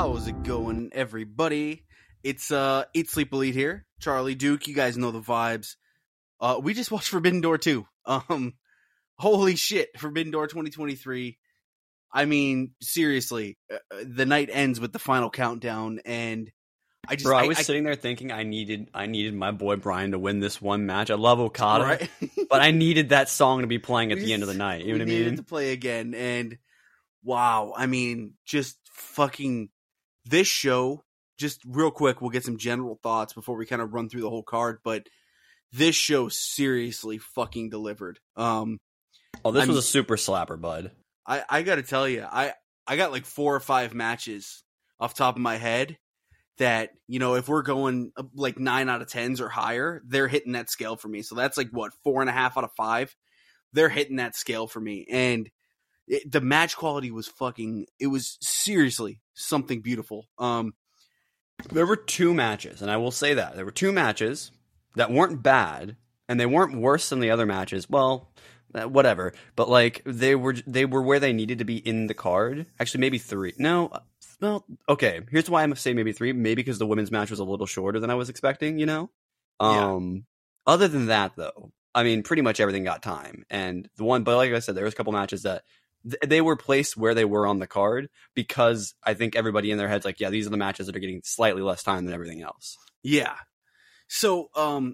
How's it going, everybody? It's Eat Sleep Elite here. Charlie Duke, you guys know the vibes. We just watched Forbidden Door 2. Holy shit, Forbidden Door 2023. I mean, seriously, the night ends with the final countdown, and I just... Bro, I was sitting there thinking I needed my boy Brian to win this one match. I love Okada, right? But I needed that song to be playing at the end of the night. You know what I mean? Needed to play again, and wow, I mean, just fucking this show, just real quick, we'll get some general thoughts before we kind of run through the whole card, but this show seriously fucking delivered. This was a super slapper, bud. I gotta tell you, I got like 4 or 5 matches off top of my head that, you know, if we're going like 9 out of 10s or higher, they're hitting that scale for me. So that's like what, 4.5 out of 5? They're hitting that scale for me. And the match quality was fucking, it was seriously something beautiful. There were 2 matches, and I will say that. There were 2 matches that weren't bad, and they weren't worse than the other matches. Well, whatever. But, like, they were where they needed to be in the card. Actually, maybe 3. No, okay. Here's why I'm going to say maybe 3. Maybe because the women's match was a little shorter than I was expecting, you know? Yeah. Other than that, though, I mean, pretty much everything got time. And the one, but like I said, there was a couple matches that they were placed where they were on the card because I think everybody in their head's like, yeah, these are the matches that are getting slightly less time than everything else. Yeah. So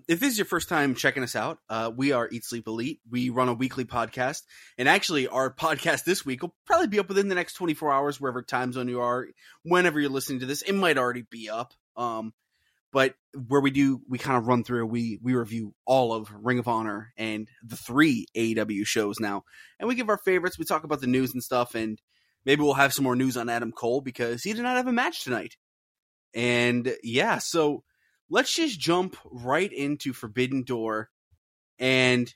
if this is your first time checking us out, we are Eat Sleep Elite. We run a weekly podcast, and actually our podcast this week will probably be up within the next 24 hours, wherever time zone you are, whenever you're listening to this. It might already be up, but where we do, we kind of run through, we review all of Ring of Honor and the 3 AEW shows now, and we give our favorites. We talk about the news and stuff, and maybe we'll have some more news on Adam Cole because he did not have a match tonight. And yeah, so... let's just jump right into Forbidden Door, and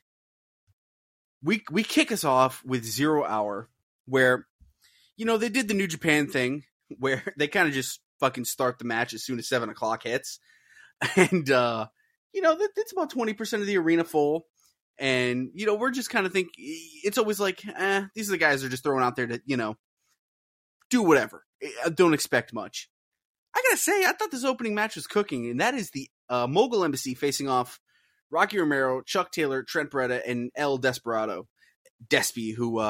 we kick us off with Zero Hour, where, you know, they did the New Japan thing where they kind of just fucking start the match as soon as 7 o'clock hits, and, you know, that's about 20% of the arena full, and, you know, we're just kind of think it's always like, these are the guys that are just throwing out there to, you know, do whatever. I don't expect much. I gotta say, I thought this opening match was cooking, and that is the Mogul Embassy facing off Rocky Romero, Chuck Taylor, Trent Beretta, and El Desperado. Despy, who,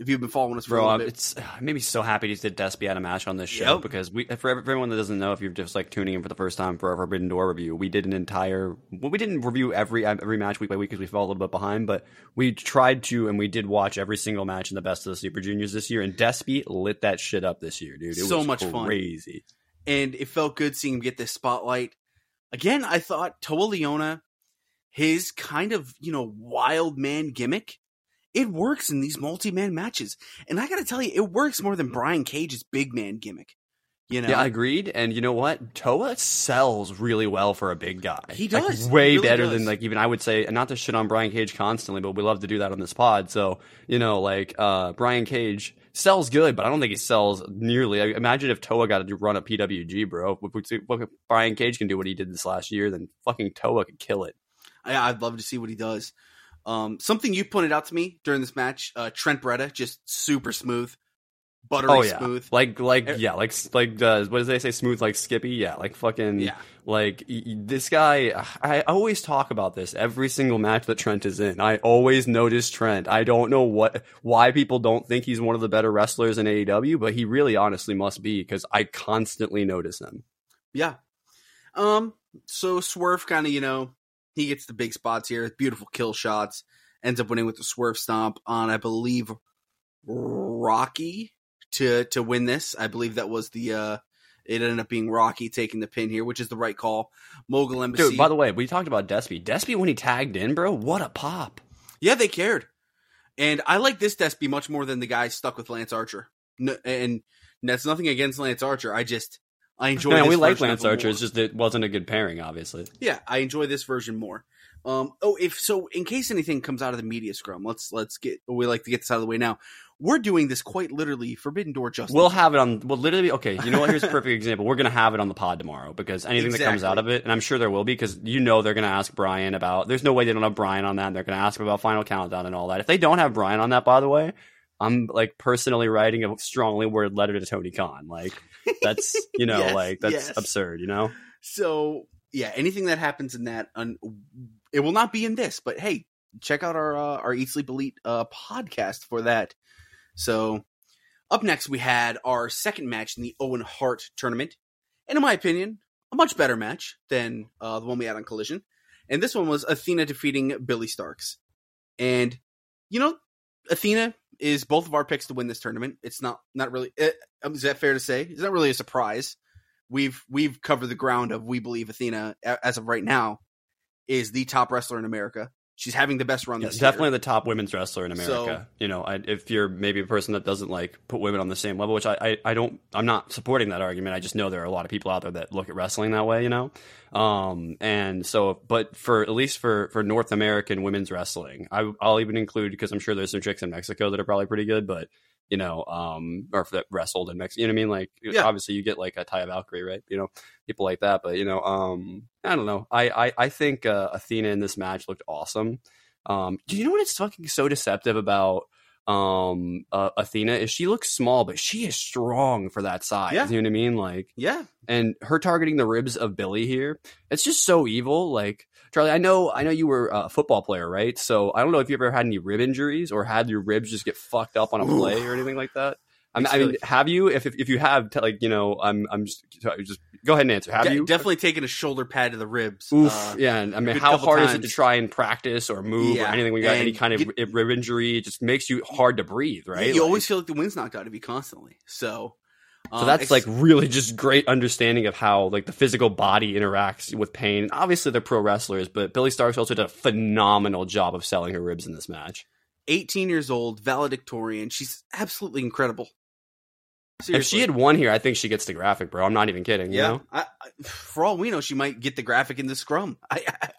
if you've been following us for a little bit... It's, it made me so happy to see Despy at a match on this show, because for everyone that doesn't know, if you're just like tuning in for the first time for our Forbidden Door review, we did an entire... well, we didn't review every match week by week because we fell a little bit behind, but we tried to, and we did watch every single match in the Best of the Super Juniors this year, and Despy lit that shit up this year, dude. It was so much fun. Crazy. And it felt good seeing him get this spotlight. Again, I thought Toa Leona, his kind of, you know, wild man gimmick, it works in these multi-man matches. And I got to tell you, it works more than Brian Cage's big man gimmick. You know? Yeah, I agreed. And you know what? Toa sells really well for a big guy. He does. Like, way better than, like, even I would say, and not to shit on Brian Cage constantly, but we love to do that on this pod. So, you know, like, Brian Cage sells good, but I don't think he sells nearly. I imagine if Toa got to run a PWG, bro. If Brian Cage can do what he did this last year, then fucking Toa could kill it. I'd love to see what he does. Something you pointed out to me during this match, Trent Beretta, just super smooth. Buttery smooth, like what do they say? Smooth like Skippy, Like this guy, I always talk about this every single match that Trent is in. I always notice Trent. I don't know why people don't think he's one of the better wrestlers in AEW, but he really, honestly, must be because I constantly notice him. Yeah. So Swerve kind of, you know, he gets the big spots here, beautiful kill shots. Ends up winning with the Swerve Stomp on, I believe, Rocky. To win this, I believe that was the it ended up being Rocky taking the pin here, which is the right call. Mogul Embassy. Dude, by the way, we talked about Despy. Despy, when he tagged in, bro, what a pop. Yeah, they cared. And I like this Despy much more than the guy stuck with Lance Archer. No, and that's nothing against Lance Archer. I enjoy this. We like Lance Archer. It's just it wasn't a good pairing, obviously. Yeah, I enjoy this version more. In case anything comes out of the media scrum, we like to get this out of the way now. We're doing this quite literally Forbidden Door justice. You know what? Here's a perfect example. We're going to have it on the pod tomorrow because anything that comes out of it, and I'm sure there will be, because you know they're going to ask Brian about, there's no way they don't have Brian on that, and they're going to ask him about Final Countdown and all that. If they don't have Brian on that, by the way, I'm like personally writing a strongly worded letter to Tony Khan. Like that's, you know, yes, like that's absurd, you know? So yeah, anything that happens in that, it will not be in this, but hey, check out our Eat Sleep Elite podcast for that. So up next, we had our second match in the Owen Hart tournament. And in my opinion, a much better match than the one we had on Collision. And this one was Athena defeating Billy Starks. And, you know, Athena is both of our picks to win this tournament. It's not really – is that fair to say? It's not really a surprise. We've covered the ground of we believe Athena, as of right now, is the top wrestler in America. She's having the best run this year. Definitely the top women's wrestler in America. So, you know, if you're maybe a person that doesn't like put women on the same level, which I don't, I'm not supporting that argument. I just know there are a lot of people out there that look at wrestling that way, you know? And so, but for, at least for North American women's wrestling, I'll even include, because I'm sure there's some chicks in Mexico that are probably pretty good, but you know, or that wrestled in Mexico, you know what I mean? Like, yeah. Obviously you get like a Taya Valkyrie, right? You know, people like that, but you know, I don't know. I think, Athena in this match looked awesome. Do you know what it's fucking so deceptive about, Athena is she looks small, but she is strong for that size. Yeah. You know what I mean? Like, yeah. And her targeting the ribs of Billy here, it's just so evil. Like, Charlie, I know you were a football player, right? So I don't know if you ever had any rib injuries or had your ribs just get fucked up on a play or anything like that. I mean, have you? If you have, like, you know, I'm just go ahead and answer. Have you definitely taken a shoulder pad to the ribs? Oof, yeah. And, I mean, how hard is it to try and practice or move or anything? We got any kind of rib injury. It just makes you hard to breathe, right? You always feel like the wind's knocked out of you constantly. So that's like really just great understanding of how like the physical body interacts with pain. And obviously, they're pro wrestlers, but Billy Starks also did a phenomenal job of selling her ribs in this match. 18 years old, valedictorian. She's absolutely incredible. Seriously. If she had won here, I think she gets the graphic, bro. I'm not even kidding. Yeah. You know? For all we know, she might get the graphic in the scrum.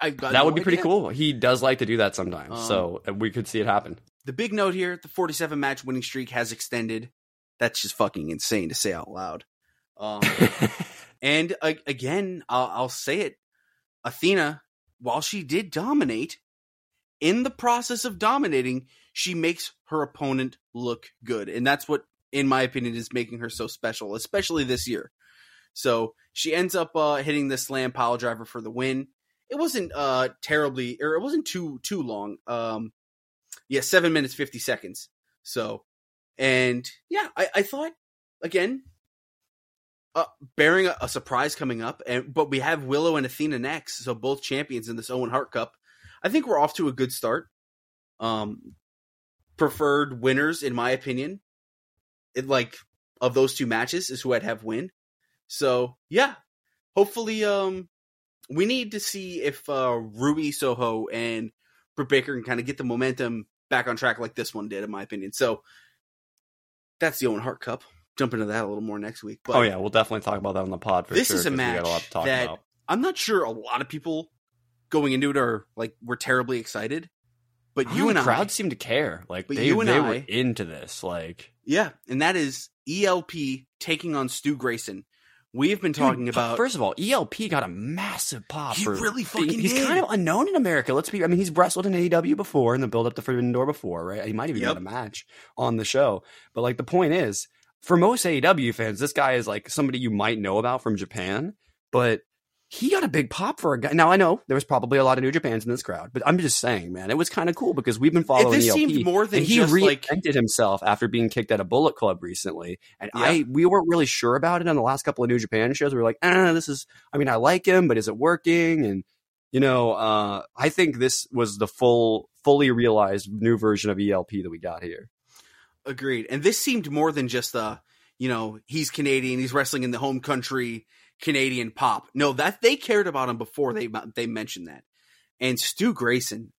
That would be pretty cool. He does like to do that sometimes, so we could see it happen. The big note here, the 47-match winning streak has extended. That's just fucking insane to say out loud. And again, I'll say it. Athena, while she did dominate, in the process of dominating, she makes her opponent look good. And that's what, in my opinion, is making her so special, especially this year. So she ends up hitting the slam pile driver for the win. It wasn't terribly, or it wasn't too long. 7 minutes, 50 seconds. So, and yeah, I thought, again, bearing a surprise coming up, but we have Willow and Athena next. So both champions in this Owen Hart Cup. I think we're off to a good start. Preferred winners, in my opinion, of those two matches is who I'd have win. So yeah, hopefully, we need to see if Ruby Soho and Britt Baker can kind of get the momentum back on track like this one did, in my opinion. So that's the Owen Hart Cup. Jump into that a little more next week. But oh yeah, we'll definitely talk about that on the pod for sure. This is a match that I'm not sure a lot of people going into it are like we're terribly excited, but you and the crowd seemed to care. Like they were into this. Like yeah, and that is ELP taking on Stu Grayson. We have been talking about. First of all, ELP got a massive pop. He really fucking did. He's kind of unknown in America. Let's be. I mean, he's wrestled in AEW before in the build up to Forbidden Door before, right? He might even had a match on the show. But like the point is, for most AEW fans, this guy is like somebody you might know about from Japan, but. He got a big pop for a guy. Now, I know there was probably a lot of New Japans in this crowd, but I'm just saying, man, it was kind of cool because we've been following this ELP. Seemed more than he just reinvented himself after being kicked out of Bullet Club recently. And we weren't really sure about it on the last couple of New Japan shows. We were like, this is, I mean, I like him, but is it working? And, you know, I think this was the fully realized new version of ELP that we got here. Agreed. And this seemed more than just the, you know, he's Canadian, he's wrestling in the home country. Canadian pop. No, that they cared about him before they mentioned that. And Stu Grayson,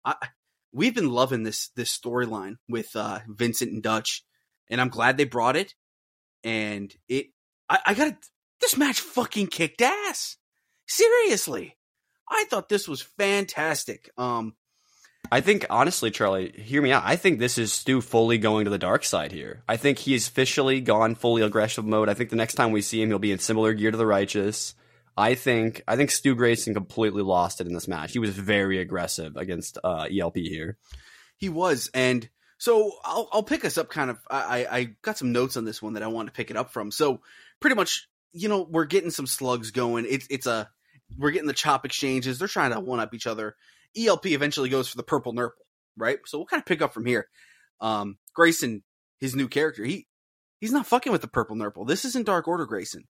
we've been loving this storyline with Vincent and Dutch, and I'm glad they brought it. And this match fucking kicked ass. Seriously, I thought this was fantastic. I think, honestly, Charlie, hear me out. I think this is Stu fully going to the dark side here. I think he's officially gone fully aggressive mode. I think the next time we see him, he'll be in similar gear to the Righteous. I think Stu Grayson completely lost it in this match. He was very aggressive against ELP here. He was, and So I'll pick us up kind of. I got some notes on this one that I wanted to pick it up from. So pretty much, you know, we're getting some slugs going. We're getting the chop exchanges. They're trying to one up each other. ELP eventually goes for the purple nurple, right? So we'll kind of pick up from here. Grayson, his new character, he's not fucking with the purple nurple. This isn't Dark Order Grayson.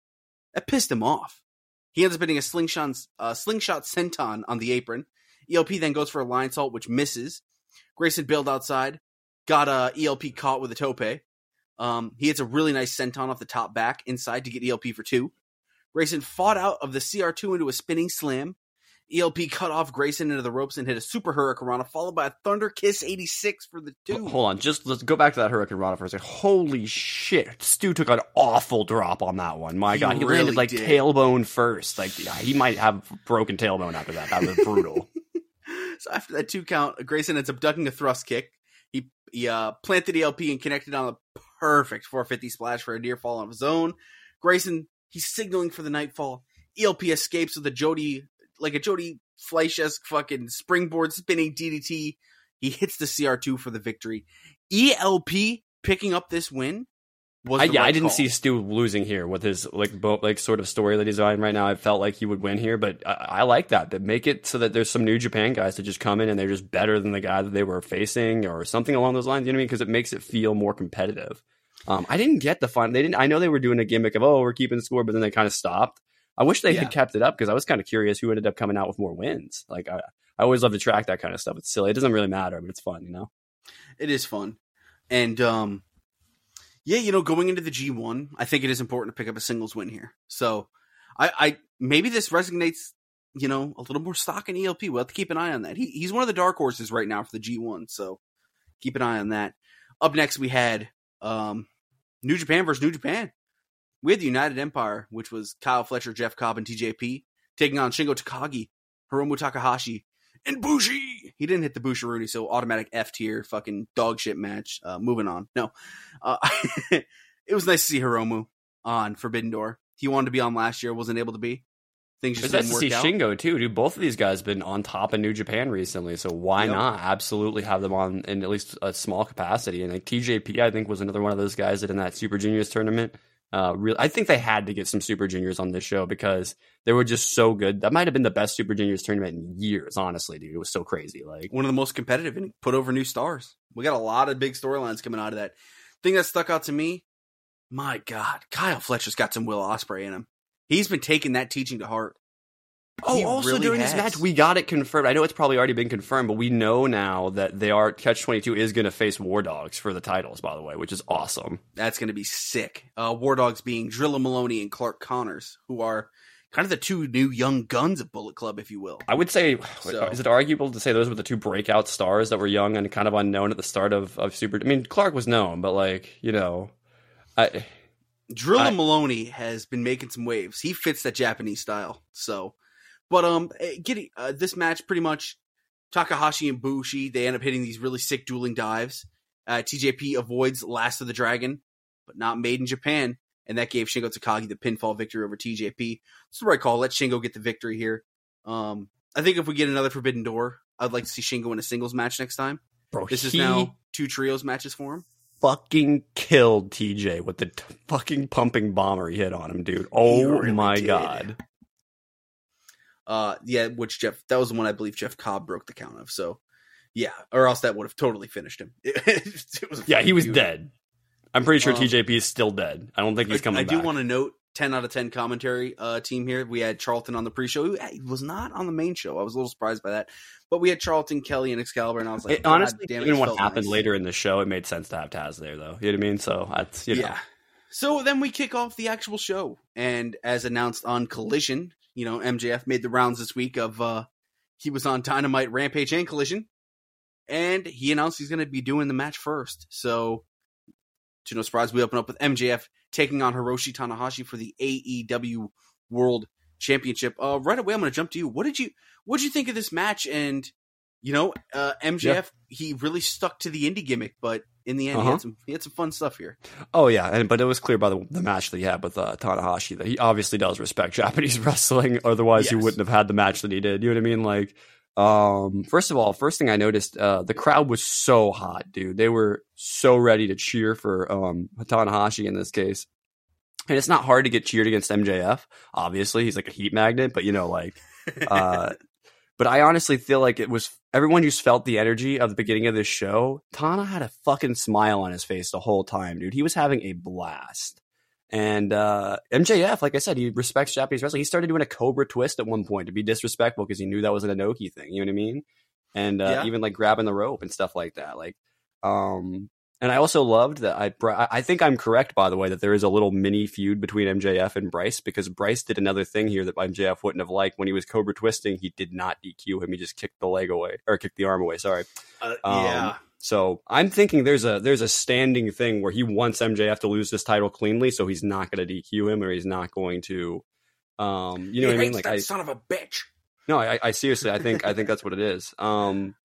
That pissed him off. He ends up hitting a slingshot senton on the apron. ELP then goes for a lion salt, which misses. Grayson bailed outside, got ELP caught with a tope. He hits a really nice senton off the top back inside to get ELP for two. Grayson fought out of the CR2 into a spinning slam. ELP cut off Grayson into the ropes and hit a super Hurricanrana, followed by a Thunder Kiss 86 for the two. Hold on, let's go back to that Hurricanrana for a second. Holy shit, Stu took an awful drop on that one. My God, he really landed tailbone first. He might have broken tailbone after that. That was brutal. So after that two count, Grayson ends up ducking a thrust kick. He planted ELP and connected on the perfect 450 splash for a near fall on his own. Grayson, he's signaling for the nightfall. ELP escapes with a Jody Fleisch-esque fucking springboard spinning DDT. He hits the CR2 for the victory. ELP picking up this win was I didn't see Stu losing here with his sort of story that he's on right now. I felt like he would win here, but I like that. That make it so that there's some New Japan guys that just come in and they're just better than the guy that they were facing or something along those lines. You know what I mean? Because it makes it feel more competitive. I didn't get the fun. I know they were doing a gimmick of we're keeping score, but then they kind of stopped. I wish they had kept it up because I was kind of curious who ended up coming out with more wins. I always love to track that kind of stuff. It's silly. It doesn't really matter, but it's fun, you know? It is fun. And, going into the G1, I think it is important to pick up a singles win here. So I maybe this resonates, you know, a little more stock in ELP. We'll have to keep an eye on that. He's one of the dark horses right now for the G1, so keep an eye on that. Up next, we had New Japan versus New Japan. We had the United Empire, which was Kyle Fletcher, Jeff Cobb, and TJP, taking on Shingo Takagi, Hiromu Takahashi, and Bushi. He didn't hit the Bushi-Rooney, so automatic F tier fucking dog shit match. Moving on. No. It was nice to see Hiromu on Forbidden Door. He wanted to be on last year, wasn't able to be. Things just didn't work out. It's nice to see Shingo, too, dude. Both of these guys have been on top of New Japan recently, so why not absolutely have them on in at least a small capacity? And TJP, I think, was another one of those guys that in that Super Juniors tournament, I think they had to get some Super Juniors on this show because they were just so good. That might have been the best Super Juniors tournament in years, honestly, dude. It was so crazy. One of the most competitive and put over new stars. We got a lot of big storylines coming out of that. Thing that stuck out to me, my God, Kyle Fletcher's got some Will Ospreay in him. He's been taking that teaching to heart. This match, we got it confirmed. I know it's probably already been confirmed, but we know now that Catch-22 is going to face War Dogs for the titles, by the way, which is awesome. That's going to be sick. War Dogs being Drilla Maloney and Clark Connors, who are kind of the two new young guns of Bullet Club, if you will. I would say, is it arguable to say those were the two breakout stars that were young and kind of unknown at the start of Super... I mean, Clark was known, but Drilla Maloney has been making some waves. He fits that Japanese style, so... But this match, pretty much Takahashi and Bushi, they end up hitting these really sick dueling dives. TJP avoids Last of the Dragon, but not made in Japan. And that gave Shingo Takagi the pinfall victory over TJP. It's the right call. Let Shingo get the victory here. I think if we get another Forbidden Door, I'd like to see Shingo in a singles match next time. Bro, this is now two trios matches for him. Fucking killed TJ with the fucking pumping bomber he hit on him, dude. Oh my God. That was the one I believe Jeff Cobb broke the count of. So, yeah, or else that would have totally finished him. He was dead. I'm pretty sure TJP is still dead. I don't think he's coming back. I do want to note 10 out of 10 commentary team here. We had Charlton on the pre-show. He was not on the main show. I was a little surprised by that. But we had Charlton, Kelly, and Excalibur, and I was like, honestly, even what happened later in the show, it made sense to have Taz there, though. You know what I mean? So, that's, yeah. So then we kick off the actual show. And as announced on Collision... You know, MJF made the rounds this week of he was on Dynamite, Rampage, and Collision. And he announced he's going to be doing the match first. So, to no surprise, we open up with MJF taking on Hiroshi Tanahashi for the AEW World Championship. Right away, I'm going to jump to you. What did you think of this match? And, you know, MJF, he really stuck to the indie gimmick, but... In the end, he had some fun stuff here. Oh, yeah. But it was clear by the match that he had with Tanahashi that he obviously does respect Japanese wrestling. Otherwise, he wouldn't have had the match that he did. You know what I mean? First of all, first thing I noticed, the crowd was so hot, dude. They were so ready to cheer for Tanahashi in this case. And it's not hard to get cheered against MJF. Obviously, he's like a heat magnet, but you know, like, but I honestly feel like it was everyone just felt the energy of the beginning of this show. Tana had a fucking smile on his face the whole time, dude. He was having a blast. And MJF, like I said, he respects Japanese wrestling. He started doing a cobra twist at one point to be disrespectful because he knew that was an Inoki thing. You know what I mean? And even like grabbing the rope and stuff like that. Like, and I also loved that I think I'm correct, by the way, that there is a little mini feud between MJF and Bryce, because Bryce did another thing here that MJF wouldn't have liked. When he was cobra twisting, he did not DQ him. He just kicked the leg away, or kicked the arm away. Sorry. So I'm thinking there's a standing thing where he wants MJF to lose this title cleanly, so he's not going to DQ him, or he's not going to, you know what I mean? Like, that son of a bitch. No, I seriously, I think that's what it is.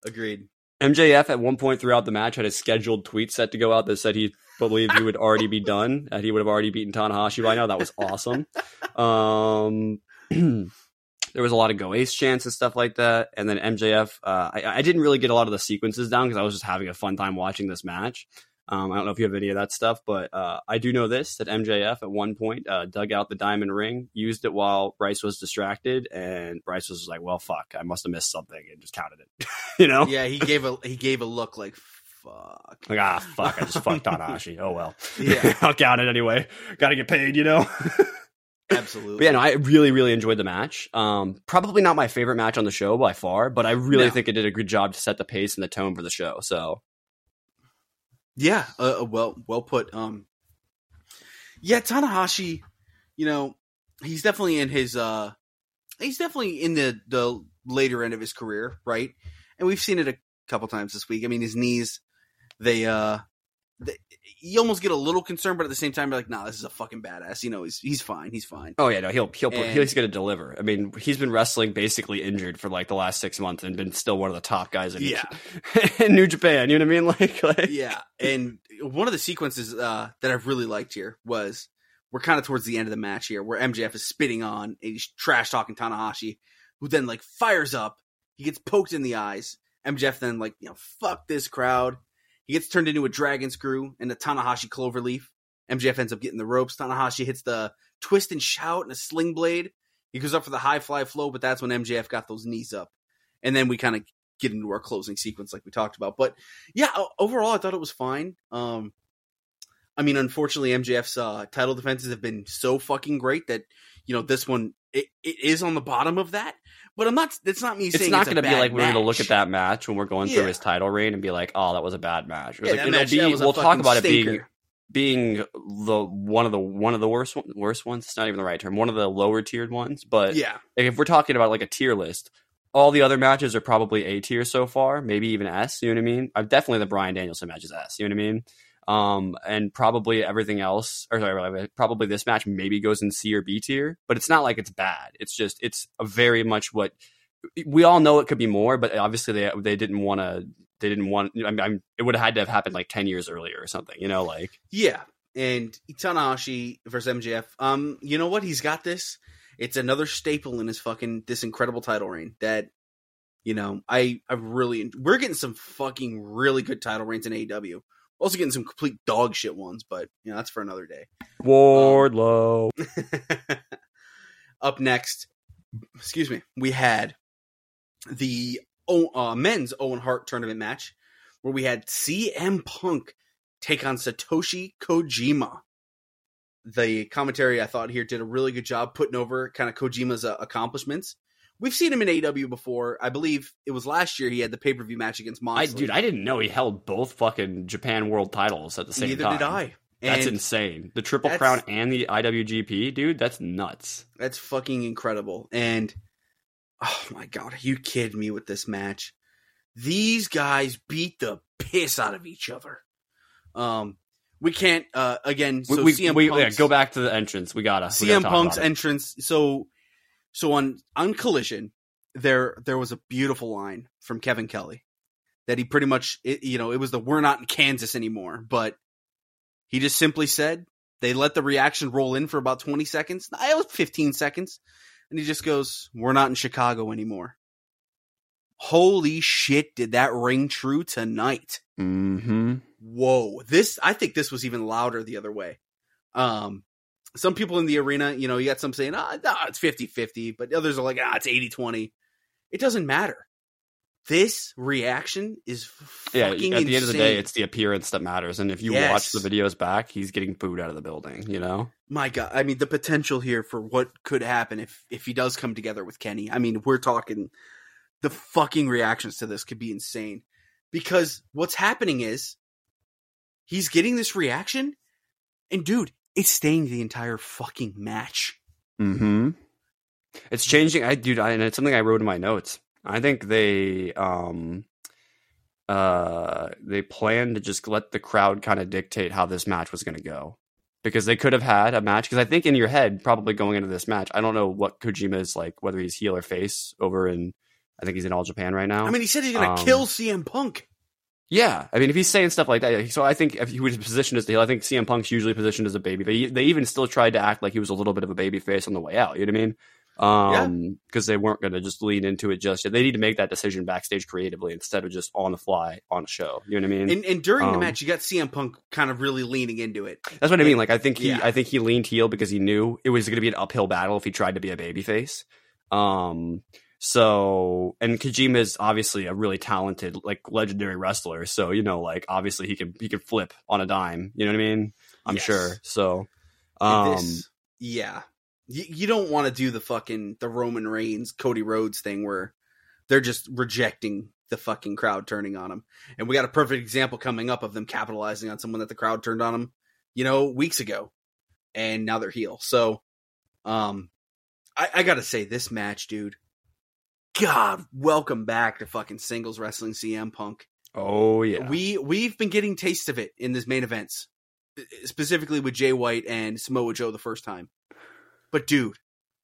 Agreed. MJF at one point throughout the match had a scheduled tweet set to go out that said he believed he would already be done, that he would have already beaten Tanahashi by now. That was awesome. There was a lot of go ace chants and stuff like that. And then MJF, I didn't really get a lot of the sequences down because I was just having a fun time watching this match. I don't know if you have any of that stuff, but I do know this, that MJF at one point dug out the diamond ring, used it while Bryce was distracted, and Bryce was like, well, fuck, I must have missed something, and just counted it, you know? Yeah, he gave a look like, fuck. Like, ah, fuck, I just fucked Tanahashi. Oh, well. Yeah. I'll count it anyway. Gotta get paid, you know? Absolutely. But yeah, no, I really, really enjoyed the match. Probably not my favorite match on the show by far, but I really think it did a good job to set the pace and the tone for the show, so... Yeah, well put. Yeah, Tanahashi, you know, he's definitely in his the later end of his career, right? And we've seen it a couple times this week. I mean, his knees, they you almost get a little concerned, but at the same time, you're like, nah, this is a fucking badass. You know, he's fine. He's fine. Oh yeah, no, he's gonna deliver. I mean, he's been wrestling basically injured for like the last 6 months and been still one of the top guys in New Japan. You know what I mean? Like yeah. And one of the sequences that I've really liked here was, we're kind of towards the end of the match here, where MJF is spitting on and he's trash talking Tanahashi, who then like fires up. He gets poked in the eyes. MJF then like, you know, fuck this crowd. He gets turned into a dragon screw and the Tanahashi cloverleaf. MJF ends up getting the ropes. Tanahashi hits the twist and shout and a sling blade. He goes up for the high fly flow, but that's when MJF got those knees up. And then we kind of get into our closing sequence like we talked about. But yeah, overall, I thought it was fine. I mean, unfortunately, MJF's title defenses have been so fucking great that, you know, this one, it is on the bottom of that. But it's not me saying it's not going to be like we're going to look at that match when we're going through his title reign and be like, oh, that was a bad match. It was we'll talk about it being the one of the worst ones. It's not even the right term. One of the lower tiered ones. But yeah, if we're talking about like a tier list, all the other matches are probably A tier so far, maybe even S. You know what I mean? Definitely the Bryan Danielson match is S. You know what I mean? And probably everything else, or sorry, probably this match maybe goes in C or B tier, but it's not like it's bad. It's just, it's a very much what we all know it could be more, but obviously they didn't want, I mean, it would have had to have happened like 10 years earlier or something, you know, like. Yeah. And Tanahashi versus MJF, you know what? He's got this. It's another staple in his fucking, this incredible title reign that, you know, we're getting some fucking really good title reigns in AEW. Also getting some complete dog shit ones, but you know, that's for another day. Wardlow. Up next, excuse me, we had the men's Owen Hart tournament match where we had CM Punk take on Satoshi Kojima. The commentary I thought here did a really good job putting over kind of Kojima's accomplishments. We've seen him in AEW before. I believe it was last year he had the pay-per-view match against Moxley. I didn't know he held both fucking Japan World titles at the same time. Neither did I. That's insane. The Triple Crown and the IWGP, dude, that's nuts. That's fucking incredible. And, oh my God, are you kidding me with this match? These guys beat the piss out of each other. We can't, again, so CM Punk's... Yeah, go back to the entrance. We gotta Punk's entrance, So on Collision, there was a beautiful line from Kevin Kelly that he pretty much, it was the we're not in Kansas anymore, but he just simply said, they let the reaction roll in for about 20 seconds. It was 15 seconds. And he just goes, we're not in Chicago anymore. Holy shit, did that ring true tonight? Mm-hmm. Whoa. I think this was even louder the other way. Some people in the arena, you know, you got some saying, it's 50-50, but others are like, it's 80-20. It doesn't matter. This reaction is fucking at the insane. End of the day, it's the appearance that matters. And if you watch the videos back, he's getting booed out of the building, you know? My God. I mean, the potential here for what could happen if he does come together with Kenny. I mean, we're talking the fucking reactions to this could be insane. Because what's happening is he's getting this reaction, and dude, it's staying the entire fucking match. Mm-hmm. It's changing. And it's something I wrote in my notes. I think they planned to just let the crowd kind of dictate how this match was going to go, because they could have had a match. Because I think in your head, probably going into this match, I don't know what Kojima is like, whether he's heel or face over in, I think he's in All Japan right now. I mean, he said he's going to kill CM Punk. Yeah. I mean, if he's saying stuff like that, so I think if he was positioned as the heel, I think CM Punk's usually positioned as a baby, but they even still tried to act like he was a little bit of a baby face on the way out. You know what I mean? Because they weren't going to just lean into it just yet. They need to make that decision backstage creatively instead of just on the fly on a show. You know what I mean? And during the match, you got CM Punk kind of really leaning into it. That's what I mean. Like, I think he leaned heel because he knew it was going to be an uphill battle if he tried to be a babyface. So, and Kojima is obviously a really talented, like, legendary wrestler. So, you know, like, obviously he can flip on a dime. You know what I mean? I'm sure. So, You don't want to do the fucking the Roman Reigns, Cody Rhodes thing where they're just rejecting the fucking crowd turning on them. And we got a perfect example coming up of them capitalizing on someone that the crowd turned on them, you know, weeks ago. And now they're heel. So I got to say, this match, dude, God, welcome back to fucking singles wrestling, CM Punk. Oh, yeah. We've been getting tastes of it in this main events, specifically with Jay White and Samoa Joe the first time. But dude,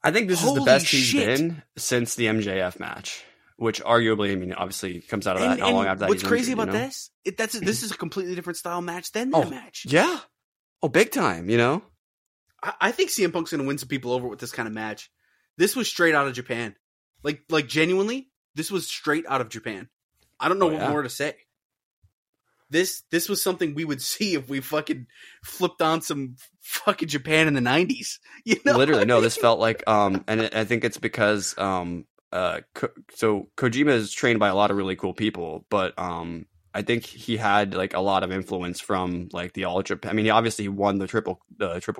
I think this is the best he's been since the MJF match, which arguably, I mean, obviously comes out of that. How long after that? What's crazy about this? This is a completely different style match than that match. Yeah. Oh, big time. You know, I think CM Punk's going to win some people over with this kind of match. This was straight out of Japan. Like genuinely, this was straight out of Japan. I don't know what more to say. This was something we would see if we fucking flipped on some fucking Japan in the 90s. You know? Literally, no, this felt like, and I think it's because, so Kojima is trained by a lot of really cool people, but I think he had like a lot of influence from like the All Japan. I mean, he obviously won the Triple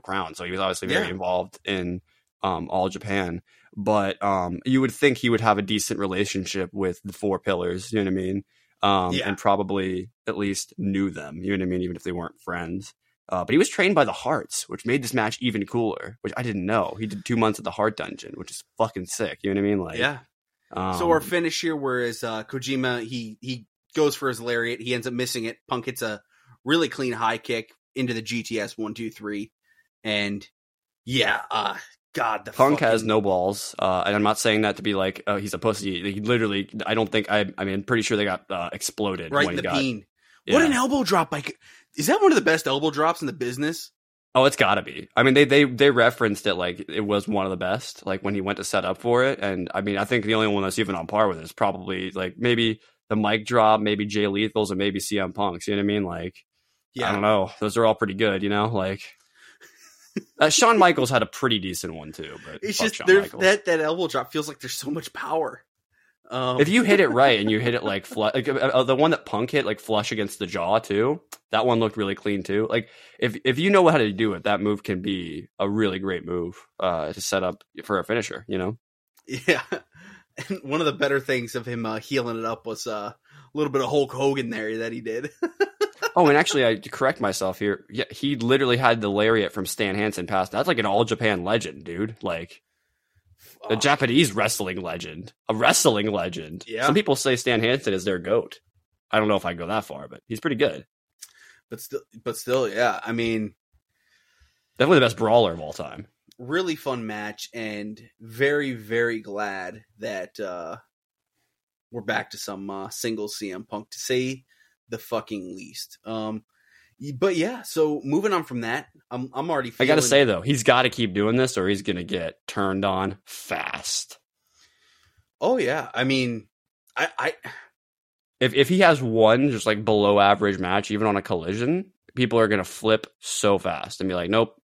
Crown, so he was obviously very involved in All Japan. But you would think he would have a decent relationship with the Four Pillars, you know what I mean? And probably at least knew them, you know what I mean, even if they weren't friends. But he was trained by the Hearts, which made this match even cooler, which I didn't know. He did 2 months at the Heart Dungeon, which is fucking sick, you know what I mean? Like, yeah. So our finish here, whereas Kojima, he goes for his lariat, he ends up missing it. Punk hits a really clean high kick into the GTS 1-2-3, and God, the Punk has no balls, and I'm not saying that to be like he's a pussy. He literally, I don't think I mean, pretty sure they got exploded right in the peen. Yeah. What an elbow drop! Like, is that one of the best elbow drops in the business? Oh, it's got to be. I mean, they referenced it like it was one of the best. Like when he went to set up for it, and I mean, I think the only one that's even on par with it is probably like maybe the mic drop, maybe Jay Lethal's, and maybe CM Punk's. You know what I mean? Like, I don't know. Those are all pretty good. You know, like. Shawn Michaels had a pretty decent one too, but it's just that elbow drop feels like there's so much power. If you hit it right and you hit it like, the one that Punk hit like flush against the jaw too, that one looked really clean too. Like if you know how to do it, that move can be a really great move to set up for a finisher. You know? Yeah. And one of the better things of him healing it up was a little bit of Hulk Hogan there that he did. Oh, and actually, I correct myself here. Yeah, he literally had the lariat from Stan Hansen past. That's like an All Japan legend, dude. Like a Japanese wrestling legend, a wrestling legend. Yeah. Some people say Stan Hansen is their goat. I don't know if I go that far, but he's pretty good. But still, yeah. I mean, definitely the best brawler of all time. Really fun match, and very, very glad that we're back to some single CM Punk to see. The fucking least. But yeah, so moving on from that, I'm already feeling... I gotta say though, he's got to keep doing this or he's gonna get turned on fast. Oh yeah, I mean, If he has one just like below average match, even on a Collision, people are going to flip so fast and be like, nope.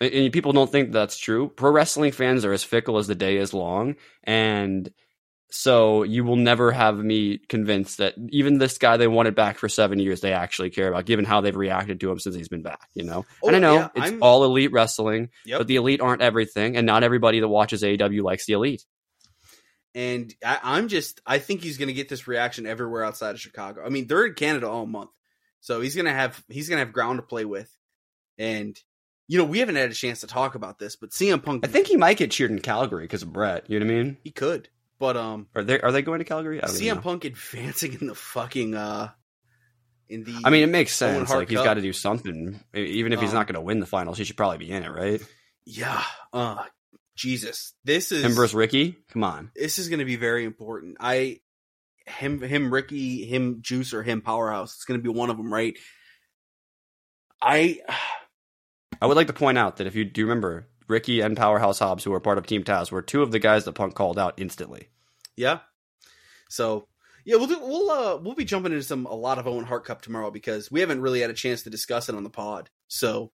And people don't think that's true. Pro wrestling fans are as fickle as the day is long. And so you will never have me convinced that even this guy they wanted back for 7 years, they actually care about, given how they've reacted to him since he's been back, you know? Oh, and I know it's all elite wrestling, but the elite aren't everything. And not everybody that watches AEW likes the elite. And I think he's going to get this reaction everywhere outside of Chicago. I mean, they're in Canada all month. So he's going to have ground to play with. And, you know, we haven't had a chance to talk about this, but CM Punk, I think he might get cheered in Calgary because of Brett. You know what I mean? He could. But are they going to Calgary? I don't CM know. Punk advancing in the fucking I mean, it makes sense. Like, he's got to do something. Even if he's not going to win the finals, he should probably be in it, right? Yeah. Jesus. This is him versus Ricky. Come on. This is going to be very important. Him, Ricky, him, Juice, or him, Powerhouse. It's going to be one of them, right? I would like to point out that if you do remember, Ricky and Powerhouse Hobbs, who were part of Team Taz, were two of the guys that Punk called out instantly. Yeah. So, yeah, we'll be jumping into a lot of Owen Hart Cup tomorrow because we haven't really had a chance to discuss it on the pod. So,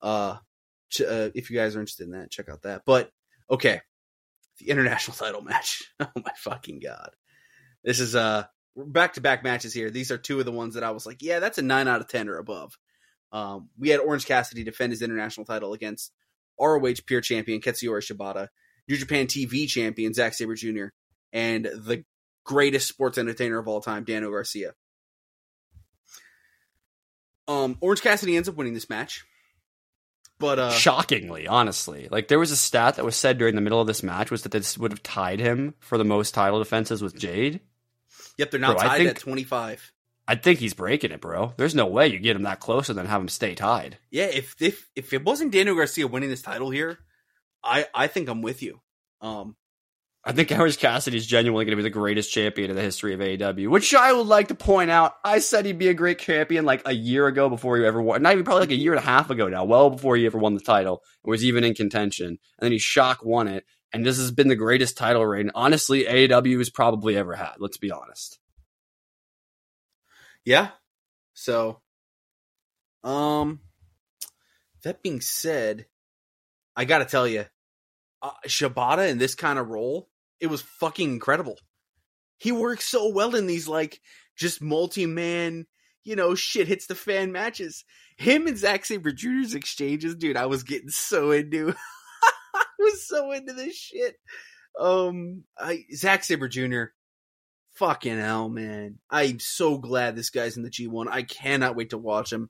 if you guys are interested in that, check out that. But okay, the international title match. Oh my fucking god. This is back-to-back matches here. These are two of the ones that I was like, yeah, that's a 9 out of 10 or above. We had Orange Cassidy defend his international title against ROH Pure Champion Katsuyori Shibata, New Japan TV Champion Zack Sabre Jr., and the greatest sports entertainer of all time, Daniel Garcia. Orange Cassidy ends up winning this match. But shockingly, honestly, like there was a stat that was said during the middle of this match was that this would have tied him for the most title defenses with Jade. Yep, they're now tied at 25. I think he's breaking it, bro. There's no way you get him that close and then have him stay tied. Yeah, if it wasn't Daniel Garcia winning this title here, I think I'm with you. I think Orange Cassidy is genuinely going to be the greatest champion in the history of AEW, which I would like to point out. I said he'd be a great champion like a year ago before he ever won. Not even, probably like a year and a half ago now, well before he ever won the title and was even in contention. And then he shock won it. And this has been the greatest title reign, honestly, AEW has probably ever had. Let's be honest. Yeah. So, that being said, I got to tell you, Shibata in this kind of role, it was fucking incredible. He works so well in these, like, just multi-man, you know, shit hits the fan matches. Him and Zack Sabre Jr.'s exchanges, dude, I was getting so into. I was so into this shit. Zack Sabre Jr., fucking hell, man. I'm so glad this guy's in the G1. I cannot wait to watch him.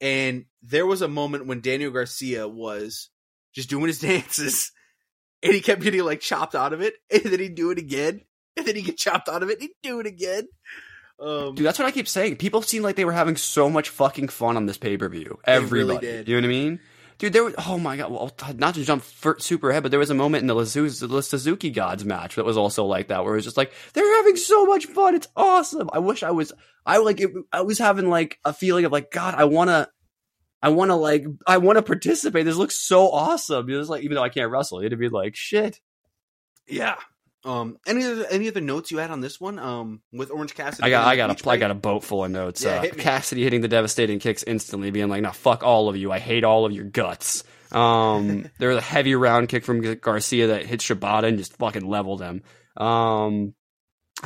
And there was a moment when Daniel Garcia was just doing his dances, and he kept getting like chopped out of it, and then he'd do it again, and then he'd get chopped out of it, and he'd do it again. Dude, that's what I keep saying. People seemed like they were having so much fucking fun on this pay-per-view. Everybody. They really did. You know what I mean? Dude, there was, oh my god, well, not to jump super ahead, but there was a moment in the Suzuki Gods match that was also like that, where it was just like, they're having so much fun, it's awesome. I wish I was having like a feeling of like, god, I want to participate. This looks so awesome. It was like, even though I can't wrestle, it'd be like, shit. Yeah. Any other notes you had on this one? With Orange Cassidy, I got a boat full of notes. Yeah, Cassidy hitting the devastating kicks instantly, being like, "Nah, fuck all of you. I hate all of your guts." There was a heavy round kick from Garcia that hit Shibata and just fucking leveled him. I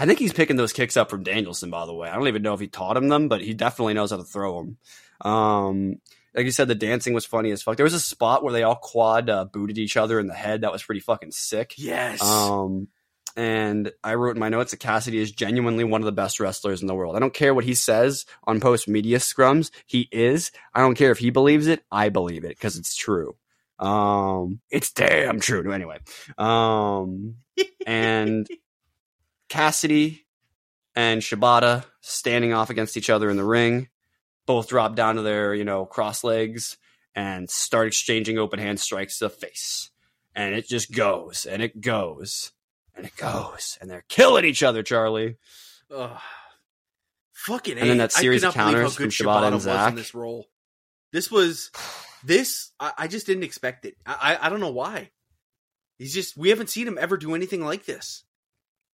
think he's picking those kicks up from Danielson, by the way. I don't even know if he taught him them, but he definitely knows how to throw them. Like you said, the dancing was funny as fuck. There was a spot where they all quad booted each other in the head. That was pretty fucking sick. Yes. And I wrote in my notes that Cassidy is genuinely one of the best wrestlers in the world. I don't care what he says on post-media scrums. He is. I don't care if he believes it. I believe it because it's true. It's damn true. Anyway. And Cassidy and Shibata standing off against each other in the ring. Both drop down to their, you know, cross legs and start exchanging open hand strikes to the face. And it just goes, and it goes, and it goes. And they're killing each other, Charlie. Fucking A. And then that series of counters from Shibata and Zach. In this role. I just didn't expect it. I don't know why. We haven't seen him ever do anything like this.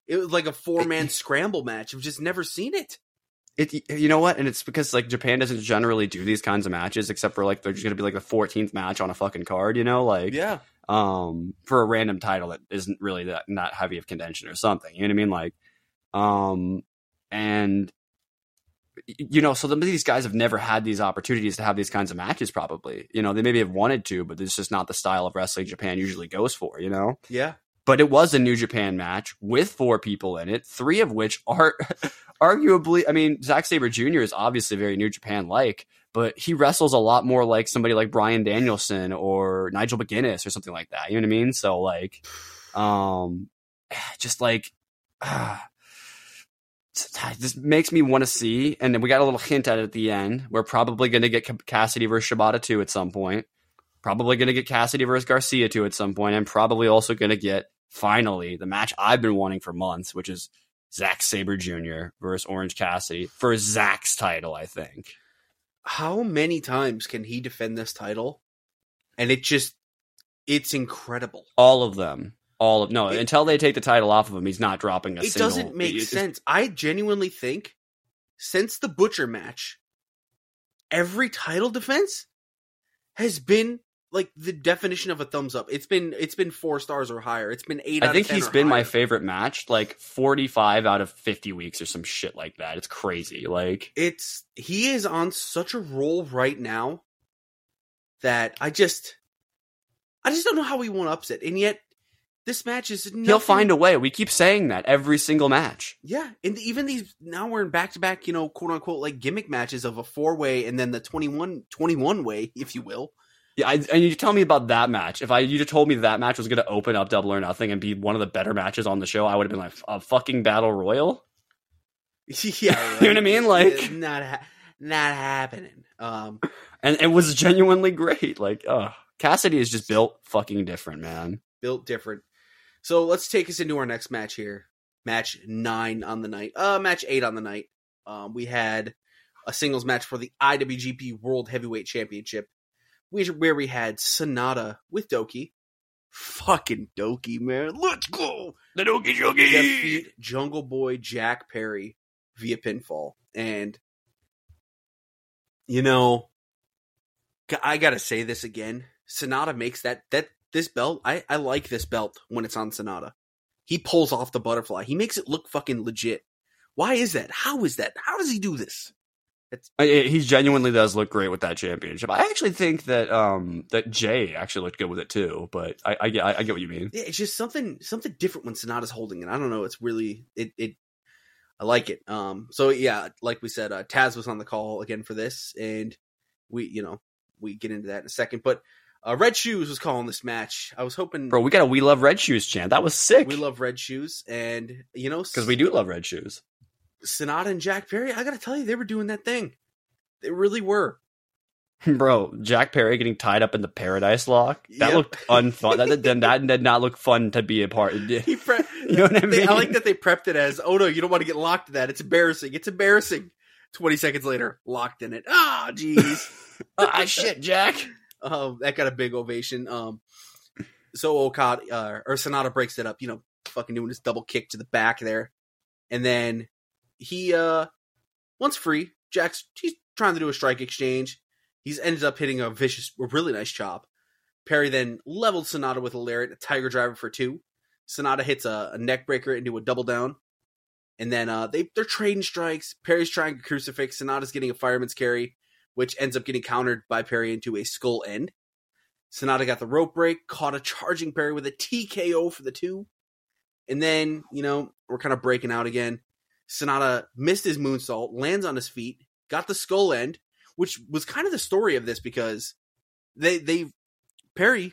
It was like a four-man scramble match. I've just never seen it. You know what? And it's because like Japan doesn't generally do these kinds of matches, except for like they're just gonna be like the 14th match on a fucking card, you know? Like, yeah, for a random title that isn't really that not heavy of contention or something. You know what I mean? Like, and you know, so these guys have never had these opportunities to have these kinds of matches. Probably, you know, they maybe have wanted to, but it's just not the style of wrestling Japan usually goes for. You know? Yeah. But it was a New Japan match with four people in it, three of which are arguably, I mean, Zack Sabre Jr. is obviously very New Japan-like, but he wrestles a lot more like somebody like Bryan Danielson or Nigel McGuinness or something like that. You know what I mean? So, like, just like, this makes me want to see, and then we got a little hint at it at the end. We're probably going to get Cassidy versus Shibata 2 at some point. Probably going to get Cassidy versus Garcia 2 at some point. I'm probably also going to get, finally, the match I've been wanting for months, which is Zack Sabre Jr. versus Orange Cassidy for Zack's title, I think. How many times can he defend this title? And it's incredible. All of them. Until they take the title off of him, he's not dropping a single. It doesn't make sense. I genuinely think, since the Butcher match, every title defense has been like the definition of a thumbs up. It's been 4 stars or higher. It's been 8 out of 10. I think he's been my favorite match like 45 out of 50 weeks or some shit like that. It's crazy. Like, he is on such a roll right now that I just don't know how he won't upset. And yet this match is nothing. He'll find a way. We keep saying that every single match. Yeah, and even these, now we're in back-to-back, you know, quote-unquote, like, gimmick matches of a 4-way and then the 21 way, if you will. Yeah, and you tell me about that match. If you told me that match was going to open up Double or Nothing and be one of the better matches on the show, I would have been like, a fucking Battle Royal? Yeah. Right. You know what I mean? Like, not happening. And it was genuinely great. Like, Cassidy is just built fucking different, man. Built different. So let's take us into our next match here. Match 8 on the night. We had a singles match for the IWGP World Heavyweight Championship, where we had Sanada with Doki. Fucking Doki, man. Let's go! The Doki Joki! Defeat Jungle Boy Jack Perry via pinfall. And, you know, I gotta say this again. Sanada makes that this belt, I like this belt when it's on Sanada. He pulls off the butterfly. He makes it look fucking legit. Why is that? How is that? How does he do this? He genuinely does look great with that championship. I actually think that that Jay actually looked good with it too, but I get what you mean. Yeah, it's just something different when Sonata's holding it. I don't know. It's really I like it. So yeah, like we said, Taz was on the call again for this, and we get into that in a second. But Red Shoes was calling this match. I was hoping, bro, we got a "We Love Red Shoes" chant. That was sick. We love Red Shoes, and you know, because we do love Red Shoes. Sanada and Jack Perry, I gotta tell you, they were doing that thing. They really were. Bro, Jack Perry getting tied up in the Paradise Lock. That looked unfun. That did not look fun to be a part of. You know what I mean? I like that they prepped it as, oh no, you don't want to get locked in that. It's embarrassing. It's embarrassing. 20 seconds later, locked in it. Ah, jeez. Ah, shit, Jack. That got a big ovation. So Okada, or Sanada breaks it up, you know, fucking doing his double kick to the back there. And then he, once free, he's trying to do a strike exchange. He's ended up hitting a really nice chop. Perry then leveled Sanada with a lariat, a tiger driver for 2. Sanada hits a neck breaker into a double down. And then they're trading strikes. Perry's trying a crucifix. Sonata's getting a fireman's carry, which ends up getting countered by Perry into a skull end. Sanada got the rope break, caught a charging Perry with a TKO for the 2. And then, you know, we're kind of breaking out again. Sanada missed his moonsault, lands on his feet, got the skull end, which was kind of the story of this because Perry,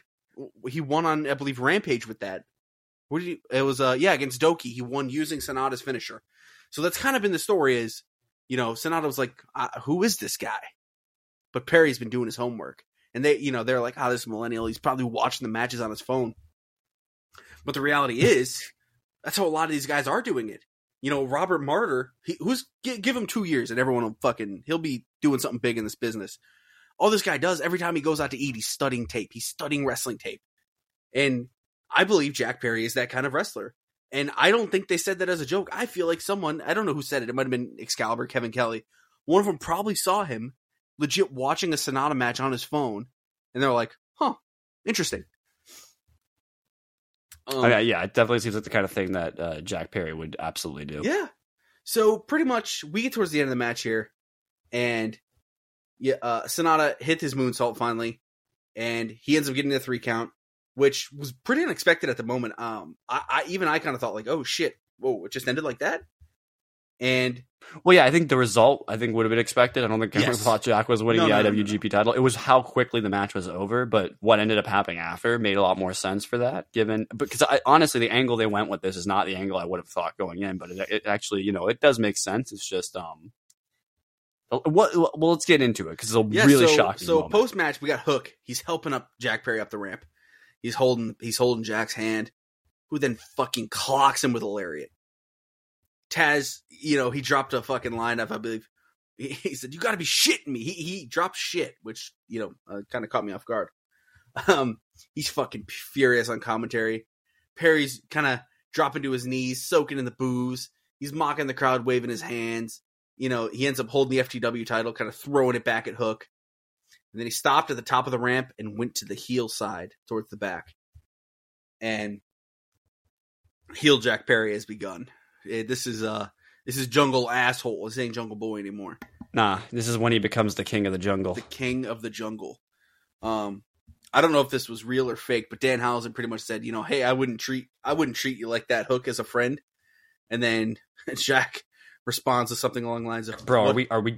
he won on, I believe, Rampage with that. Against Doki, he won using Sanada's finisher. So that's kind of been the story is, you know, Sanada was like, who is this guy? But Perry's been doing his homework. And they, you know, they're like, this millennial, he's probably watching the matches on his phone. But the reality is, that's how a lot of these guys are doing it. You know, Robert Martyr, give him 2 years and everyone will he'll be doing something big in this business. All this guy does, every time he goes out to eat, he's studying tape. He's studying wrestling tape. And I believe Jack Perry is that kind of wrestler. And I don't think they said that as a joke. I feel like someone, I don't know who said it. It might have been Excalibur, Kevin Kelly. One of them probably saw him legit watching a Sanada match on his phone. And they're like, huh, interesting. Yeah, it definitely seems like the kind of thing that Jack Perry would absolutely do. Yeah. So pretty much we get towards the end of the match here. And yeah, Sanada hit his moonsault finally. And he ends up getting a 3 count. Which was pretty unexpected at the moment. I kind of thought like, oh shit, whoa, it just ended like that. And well, yeah, I think the result would have been expected. I don't think everyone thought Jack was winning IWGP title. It was how quickly the match was over, but what ended up happening after made a lot more sense for that. Given because honestly, the angle they went with this is not the angle I would have thought going in, but it actually, you know, it does make sense. It's just well, let's get into it because it's a really shocking. So post match, we got Hook. He's helping up Jack Perry up the ramp. He's holding Jack's hand, who then fucking clocks him with a lariat. Taz, you know, he dropped a fucking line up, I believe. He said, "You got to be shitting me." He dropped shit, which, you know, kind of caught me off guard. He's fucking furious on commentary. Perry's kind of dropping to his knees, soaking in the booze. He's mocking the crowd, waving his hands. You know, he ends up holding the FTW title, kind of throwing it back at Hook. And then he stopped at the top of the ramp and went to the heel side towards the back. And heel Jack Perry has begun. This is Jungle Asshole. This ain't Jungle Boy anymore. Nah, this is when he becomes the king of the jungle. The king of the jungle. I don't know if this was real or fake, but Dan Housen pretty much said, you know, hey, I wouldn't treat you like that, Hook, as a friend. And then Jack responds to something along the lines of, bro, are we gonna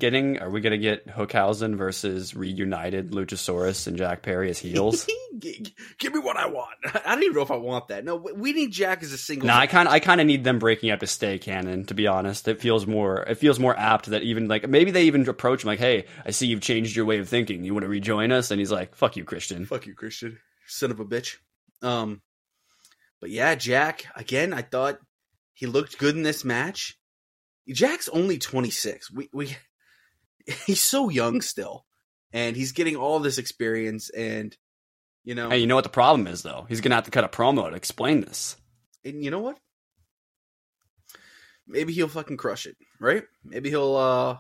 get Hookhausen versus reunited Luchasaurus and Jack Perry as heels? Give me what I want. I don't even know if I want that. No, we need Jack as a single. No, nah, I kind of need them breaking up his stay canon. To be honest, it feels more apt that even like maybe they even approach him like, hey, I see you've changed your way of thinking. You want to rejoin us? And he's like, fuck you, Christian, son of a bitch. But yeah, Jack again. I thought he looked good in this match. Jack's only 26. He's so young still, and he's getting all this experience. And you know, hey, you know what the problem is though? He's gonna have to cut a promo to explain this. And you know what? Maybe he'll fucking crush it, right? Maybe he'll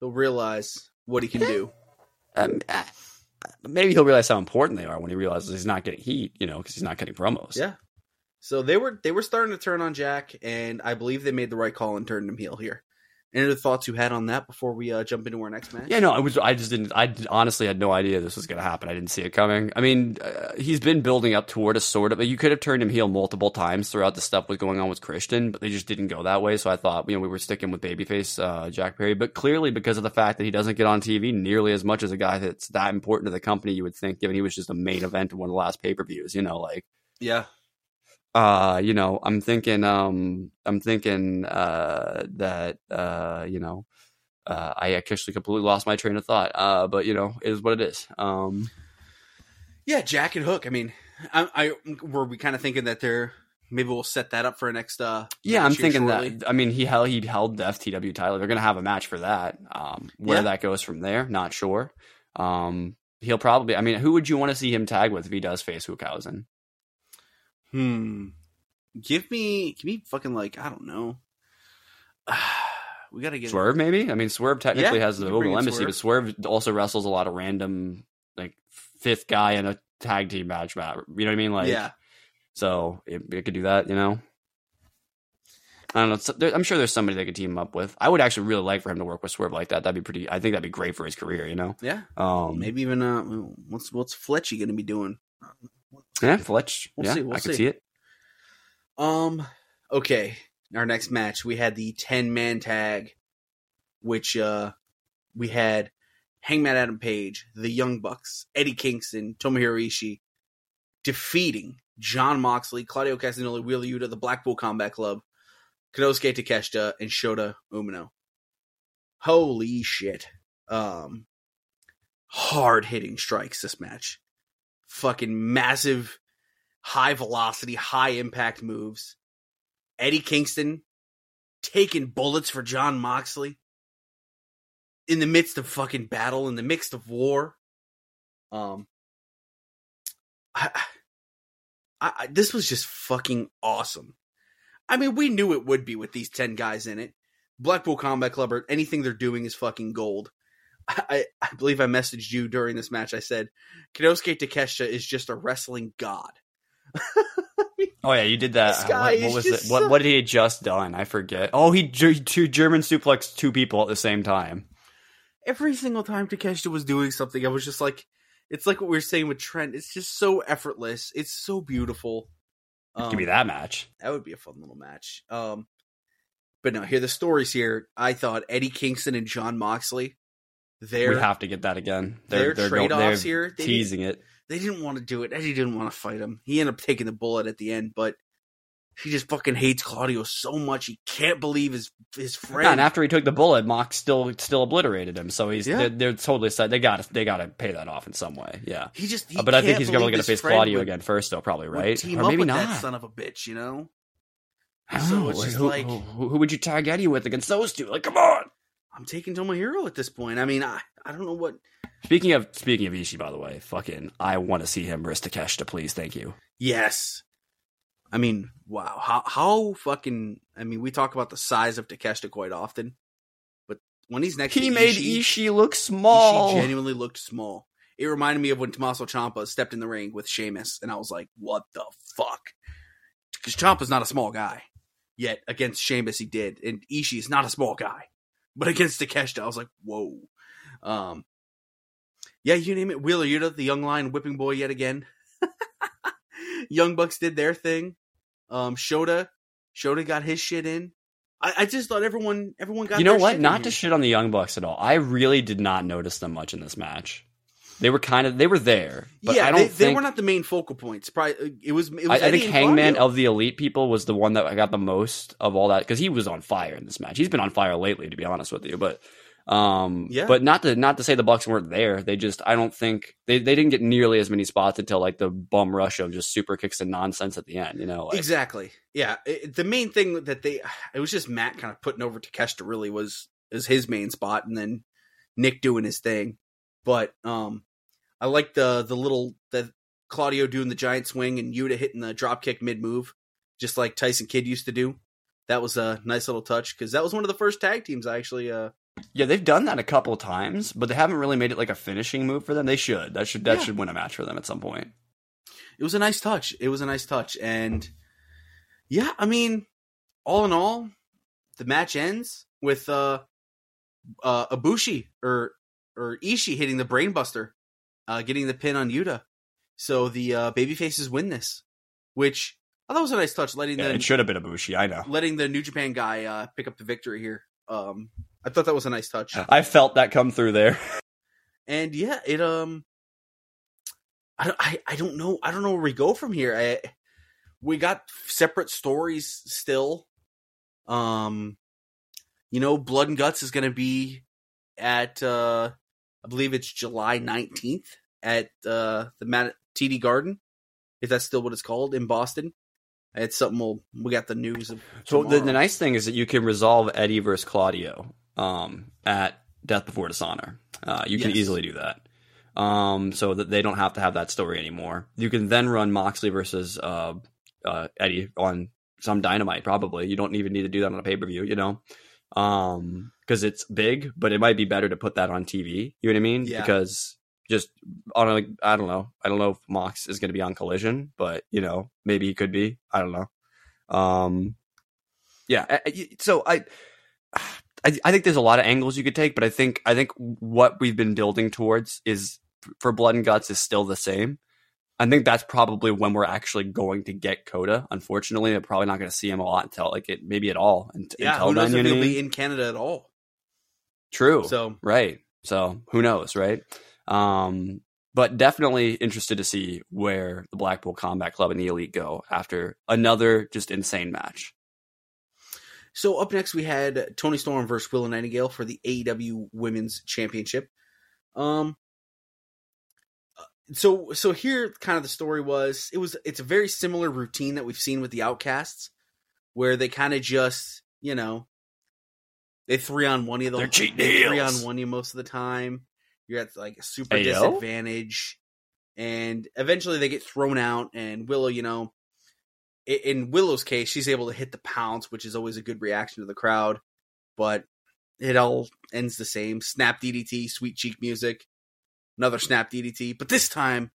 realize what he can do. Maybe he'll realize how important they are when he realizes he's not getting heat. You know, because he's not cutting promos. Yeah. So they were starting to turn on Jack, and I believe they made the right call and turned him heel here. Any other thoughts you had on that before we jump into our next match? Yeah, no, I honestly had no idea this was going to happen. I didn't see it coming. I mean, he's been building up toward a sort of, you could have turned him heel multiple times throughout the stuff was going on with Christian, but they just didn't go that way. So I thought, you know, we were sticking with babyface Jack Perry, but clearly because of the fact that he doesn't get on TV nearly as much as a guy that's that important to the company, you would think, given he was just a main event in one of the last pay-per-views, you know, like, yeah. You know, I'm thinking that I actually completely lost my train of thought. But you know, it is what it is. Yeah, Jack and Hook. I mean, were we kind of thinking that they're maybe we'll set that up for next. Yeah, I'm thinking shortly. That. I mean, he held the FTW title. They're gonna have a match for that. Where that goes from there, not sure. He'll probably. I mean, who would you want to see him tag with if he does face Hookhausen? Give me fucking like, I don't know. We got to get Swerve maybe? I mean, Swerve technically has the Oval Embassy, but Swerve also wrestles a lot of random like fifth guy in a tag team match. You know what I mean? Like, yeah. So it could do that, you know? I don't know. I'm sure there's somebody they could team up with. I would actually really like for him to work with Swerve like that. I think that'd be great for his career, you know? Yeah. Maybe even, what's Fletchy going to be doing? Yeah, Fletch. We'll see. I can see it. Okay. In our next match, we had the 10-man tag, which we had Hangman Adam Page, the Young Bucks, Eddie Kingston, Tomohiro Ishii, defeating Jon Moxley, Claudio Castagnoli, Wheeler Yuta, the Blackpool Combat Club, Konosuke Takeshita, and Shota Umino. Holy shit. Hard-hitting strikes this match. Fucking massive, high velocity, high impact moves. Eddie Kingston taking bullets for Jon Moxley in the midst of fucking battle, in the midst of war. This was just fucking awesome. I mean, we knew it would be with these 10 guys in it. Blackpool Combat Club or anything they're doing is fucking gold. I believe I messaged you during this match. I said, Konosuke Takeshita is just a wrestling god. Oh, yeah, you did that. What was it? What did he had just done? I forget. Oh, he German suplexed two people at the same time. Every single time Takeshita was doing something, I was just like, it's like what we were saying with Trent. It's just so effortless. It's so beautiful. Give me that match. That would be a fun little match. But no, here the stories here. I thought Eddie Kingston and Jon Moxley. We have to get that again. Their trade-offs here. They didn't want to do it. Eddie didn't want to fight him. He ended up taking the bullet at the end, but he just fucking hates Claudio so much. He can't believe his friend. Yeah, and after he took the bullet, Mox still obliterated him. So they're totally set. They gotta pay that off in some way. Yeah, but I think he's gonna face Claudio again first, though. Probably right, or maybe not. That son of a bitch, you know. So it's just who would you tag Eddie with against those two? Like, come on. I'm taking Tomohiro at this point. I mean, I don't know what. Speaking of Ishii, by the way, fucking, I want to see him versus Takeshita, please, thank you. Yes, I mean, wow, how fucking? I mean, we talk about the size of Takeshita quite often, but when he's next, he made Ishii look small. Ishii genuinely looked small. It reminded me of when Tommaso Ciampa stepped in the ring with Sheamus, and I was like, what the fuck? Because Ciampa's not a small guy, yet against Sheamus he did, and Ishii is not a small guy. But against Takeshita, I was like, whoa. Yeah, you name it. Wheeler Yuta, the young lion whipping boy yet again. Young Bucks did their thing. Shota got his shit in. I just thought everyone got their shit in. You know what? Not to shit on the Young Bucks at all. I really did not notice them much in this match. They were there. But yeah, they were not the main focal points. Probably it was I think Hangman of the Elite people was the one that I got the most of all that because he was on fire in this match. He's been on fire lately, to be honest with you. But but not to say the Bucks weren't there. They just I don't think they didn't get nearly as many spots until like the bum rush of just super kicks and nonsense at the end. You know, like. Exactly. Yeah, the main thing that it was just Matt kind of putting over Takeshita really was his main spot, and then Nick doing his thing. But I like the Claudio doing the giant swing and Yuta hitting the dropkick mid-move, just like Tyson Kidd used to do. That was a nice little touch, because that was one of the first tag teams I actually... Yeah, they've done that a couple of times, but they haven't really made it like a finishing move for them. They should. That should win a match for them at some point. It was a nice touch. And yeah, I mean, all in all, the match ends with Ibushi or Ishii hitting the brainbuster, getting the pin on Yuta. So the babyfaces win this, which I thought was a nice touch. It should have been Ibushi, I know. Letting the New Japan guy pick up the victory here. I thought that was a nice touch. I felt that come through there. And yeah, it I don't know. I don't know where we go from here. We got separate stories still. You know, Blood and Guts is going to be at I believe it's July 19th at the TD Garden, if that's still what it's called, in Boston. It's something we got the news of. So the nice thing is that you can resolve Eddie versus Claudio at Death Before Dishonor. You can easily do that, so that they don't have to have that story anymore. You can then run Moxley versus Eddie on some Dynamite. Probably you don't even need to do that on a pay-per-view. You know. Because it's big, but it might be better to put that on TV. You know what I mean? Yeah. Because just on I don't know if Mox is going to be on Collision, but you know, maybe he could be. I don't know. Yeah. So I think there's a lot of angles you could take, but I think what we've been building towards is for Blood and Guts is still the same. I think that's probably when we're actually going to get Coda. Unfortunately, they're probably not going to see him a lot until maybe at all. Who knows if he'll be in Canada at all? True. So who knows, right? But definitely interested to see where the Blackpool Combat Club and the Elite go after another just insane match. So up next, we had Toni Storm versus Willow Nightingale for the AEW Women's Championship. So here kind of the story was it's a very similar routine that we've seen with the Outcasts, where they kind of just, you know, they 3-on-1 you the 3-on-1 you most of the time. You're at like a super disadvantage, and eventually they get thrown out, and Willow, you know, in Willow's case, she's able to hit the pounce, which is always a good reaction to the crowd. But it all ends the same. Snap DDT, sweet cheek music. Another snap DDT. But this time,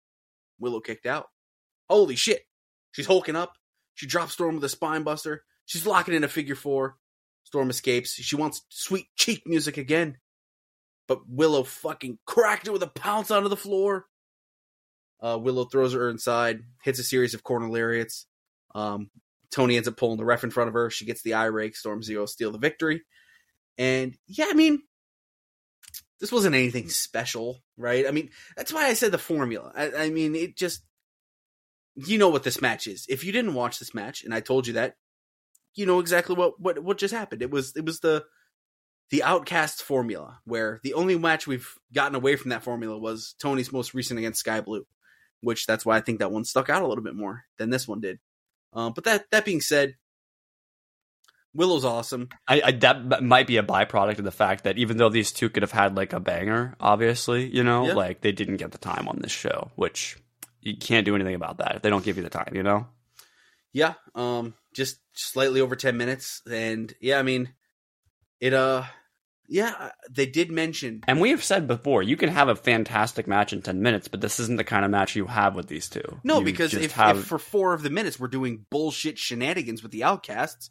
Willow kicked out. Holy shit. She's hulking up. She drops Storm with a spine buster. She's locking in a figure four. Storm escapes. She wants sweet cheek music again. But Willow fucking cracked it with a pounce onto the floor. Willow throws her inside, hits a series of corner lariats. Tony ends up pulling the ref in front of her. She gets the eye rake. Storm Zero steal the victory. And yeah, I mean, this wasn't anything special, right? I mean, that's why I said the formula. I mean, it just, you know what this match is. If you didn't watch this match, and I told you that, you know exactly what just happened. It was the Outcast formula, where the only match we've gotten away from that formula was Tony's most recent against Sky Blue, which that's why I think that one stuck out a little bit more than this one did. But that being said, Willow's awesome. I that might be a byproduct of the fact that even though these two could have had like a banger, obviously, you know, like they didn't get the time on this show, which you can't do anything about that if they don't give you the time, you know? Yeah. Just slightly over 10 minutes. And yeah, I mean, it, yeah, they did mention. And we have said before, you can have a fantastic match in 10 minutes, but this isn't the kind of match you have with these two. No, because if for 4 of the minutes we're doing bullshit shenanigans with the Outcasts,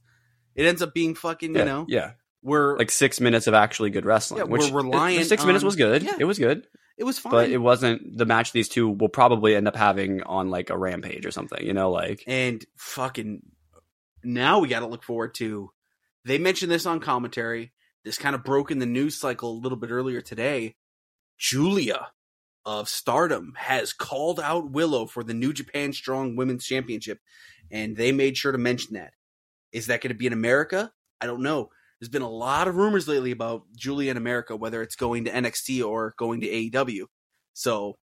it ends up being fucking, you know. Yeah. We're like 6 minutes of actually good wrestling. Yeah, which we're relying on. 6 minutes was good. Yeah, it was good. It was fine. But it wasn't the match these two will probably end up having on like a Rampage or something, you know, like. And fucking now we got to look forward to. They mentioned this on commentary. This kind of broke in the news cycle a little bit earlier today. Julia of Stardom has called out Willow for the New Japan Strong Women's Championship, and they made sure to mention that. Is that going to be in America? I don't know. There's been a lot of rumors lately about Julia in America, whether it's going to NXT or going to AEW. So,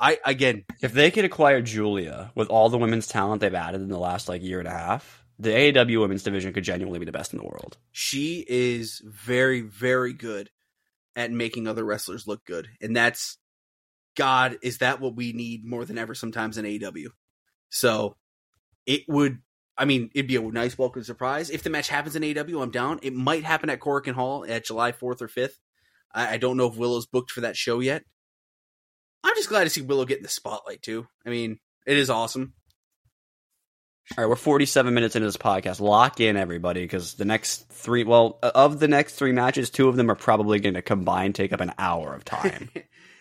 if they could acquire Julia with all the women's talent they've added in the last like year and a half, the AEW women's division could genuinely be the best in the world. She is very, very good at making other wrestlers look good. And that's, God, is that what we need more than ever sometimes in AEW? So it'd be a nice welcome surprise. If the match happens in AEW, I'm down. It might happen at Korakuen Hall at July 4th or 5th. I don't know if Willow's booked for that show yet. I'm just glad to see Willow get in the spotlight too. I mean, it is awesome. All right, we're 47 minutes into this podcast. Lock in, everybody, because the next three... Well, of the next three matches, 2 of them are probably going to combine take up an hour of time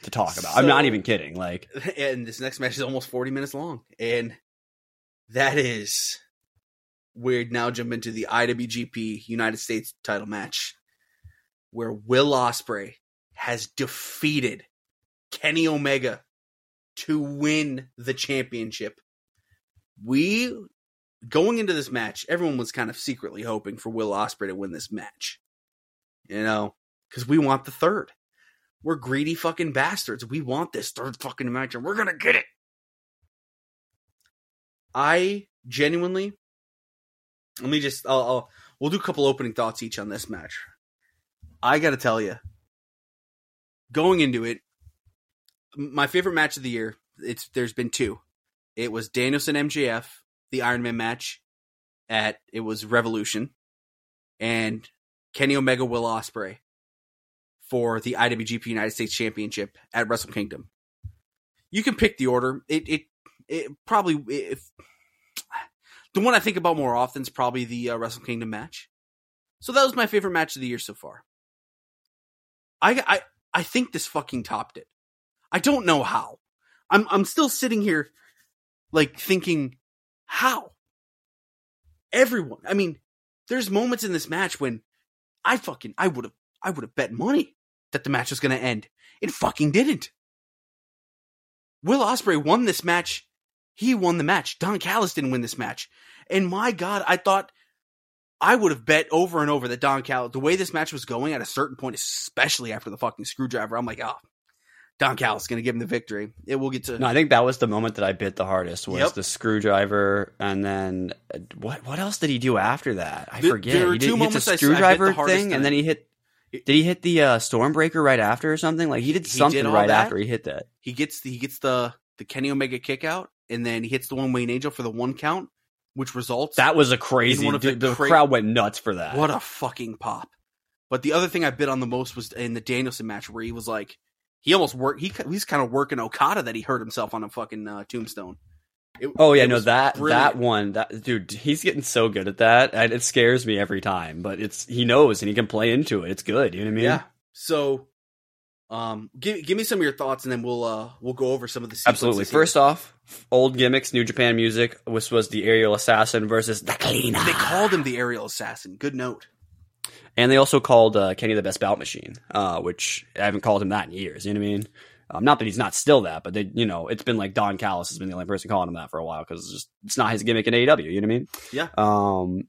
to talk about. So, I'm not even kidding. Like, and this next match is almost 40 minutes long. And that is... We're now jumping into the IWGP United States title match, where Will Ospreay has defeated Kenny Omega to win the championship. Going into this match, everyone was kind of secretly hoping for Will Ospreay to win this match. You know, because we want the third. We're greedy fucking bastards. We want this third fucking match, and we're going to get it. We'll do a couple opening thoughts each on this match. I got to tell you, going into it, my favorite match of the year, there's been 2. It was Danielson MJF, the Iron Man match it was Revolution, and Kenny Omega Will Ospreay for the IWGP United States Championship at Wrestle Kingdom. You can pick the order. The one I think about more often is probably the Wrestle Kingdom match. So that was my favorite match of the year so far. I think this fucking topped it. I don't know how. I'm still sitting here like thinking, how? Everyone. I mean, there's moments in this match when I would have bet money that the match was going to end. It fucking didn't. Will Ospreay won this match. He won the match. Don Callis didn't win this match. And my God, I thought I would have bet over and over that Don Callis, the way this match was going at a certain point, especially after the fucking screwdriver, I'm like, oh, Don Callis is going to give him the victory. It will get to. No, I think that was the moment that I bit the hardest was the screwdriver, and then what else did he do after that? I forget. There were two moments. He hit the screwdriver thing, and then he hit. Did he hit the Stormbreaker right after or something? Like he did something right after he hit that. He gets the Kenny Omega kick out, and then he hits the One Winged Angel for the 1 count, which results. That was a crazy. The crowd went nuts for that. What a fucking pop! But the other thing I bit on the most was in the Danielson match, where he was like, he almost worked. He's kind of working Okada that he hurt himself on a fucking tombstone. That one, he's getting so good at that, and it scares me every time. But he knows and he can play into it. It's good, you know what I mean? Yeah. So, give me some of your thoughts, and then we'll go over some of the sequences. Absolutely. First off, old gimmicks, New Japan music, which was the Aerial Assassin versus the Cleaner. They called him the Aerial Assassin. Good note. And they also called Kenny the Best Bout Machine, which I haven't called him that in years. You know what I mean? Not that he's not still that, but it's been like Don Callis has been the only person calling him that for a while because it's not his gimmick in AEW. You know what I mean?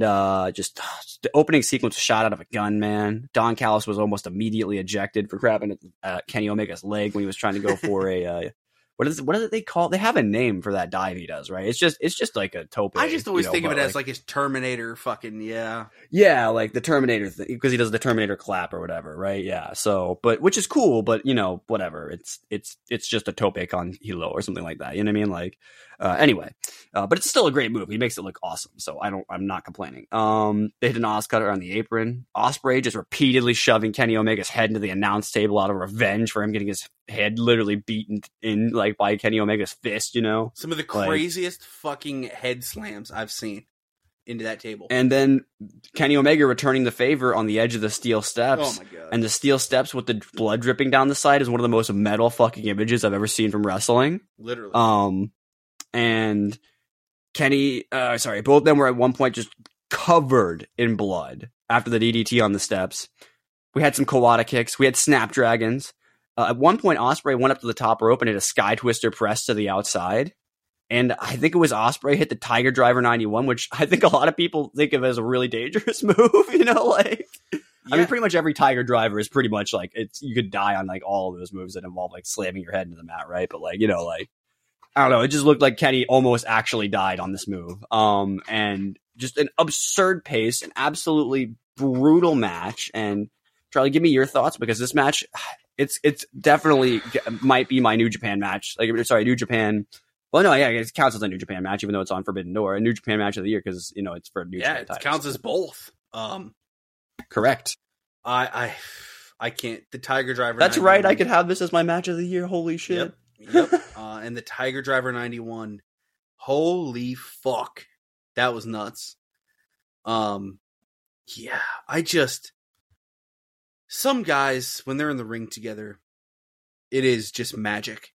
Yeah. Just the opening sequence was shot out of a gun, man. Don Callis was almost immediately ejected for grabbing Kenny Omega's leg when he was trying to go for a what is it they call? They have a name for that dive he does, right? It's just like a tope. I just always think of it as like his Terminator fucking, yeah. Yeah, like the Terminator thing, because he does the Terminator clap or whatever, right? Yeah. So, but which is cool, but whatever. It's just a tope on Hilo or something like that. You know what I mean? Like anyway, but it's still a great move. He makes it look awesome. So I'm not complaining. They hit an Oscutter on the apron. Ospreay just repeatedly shoving Kenny Omega's head into the announce table out of revenge for him getting his head literally beaten in like by Kenny Omega's fist, Some of the craziest fucking head slams I've seen into that table. And then Kenny Omega returning the favor on the edge of the steel steps. Oh my God. And the steel steps with the blood dripping down the side is one of the most metal fucking images I've ever seen from wrestling. Literally. And Kenny, both of them were at one point just covered in blood after the DDT on the steps. We had some Kawada kicks. We had Snapdragons. At one point, Ospreay went up to the top rope and hit a Sky Twister press to the outside. And I think it was Ospreay hit the Tiger Driver 91, which I think a lot of people think of as a really dangerous move, I mean, pretty much every Tiger Driver is pretty much like you could die on like all of those moves that involve like slamming your head into the mat, right? But I don't know. It just looked like Kenny almost actually died on this move. And just an absurd pace, an absolutely brutal match. And Charlie, give me your thoughts because this match, it's definitely might be my New Japan match. New Japan. Well, no, yeah, it counts as a New Japan match, even though it's on Forbidden Door. A New Japan match of the year because it's for New Japan. Yeah, it counts as both. Correct. I can't. The Tiger Driver. That's right. I could have this as my match of the year. Holy shit. Yep. And the Tiger Driver 91. Holy fuck. That was nuts. Yeah, some guys, when they're in the ring together, it is just magic.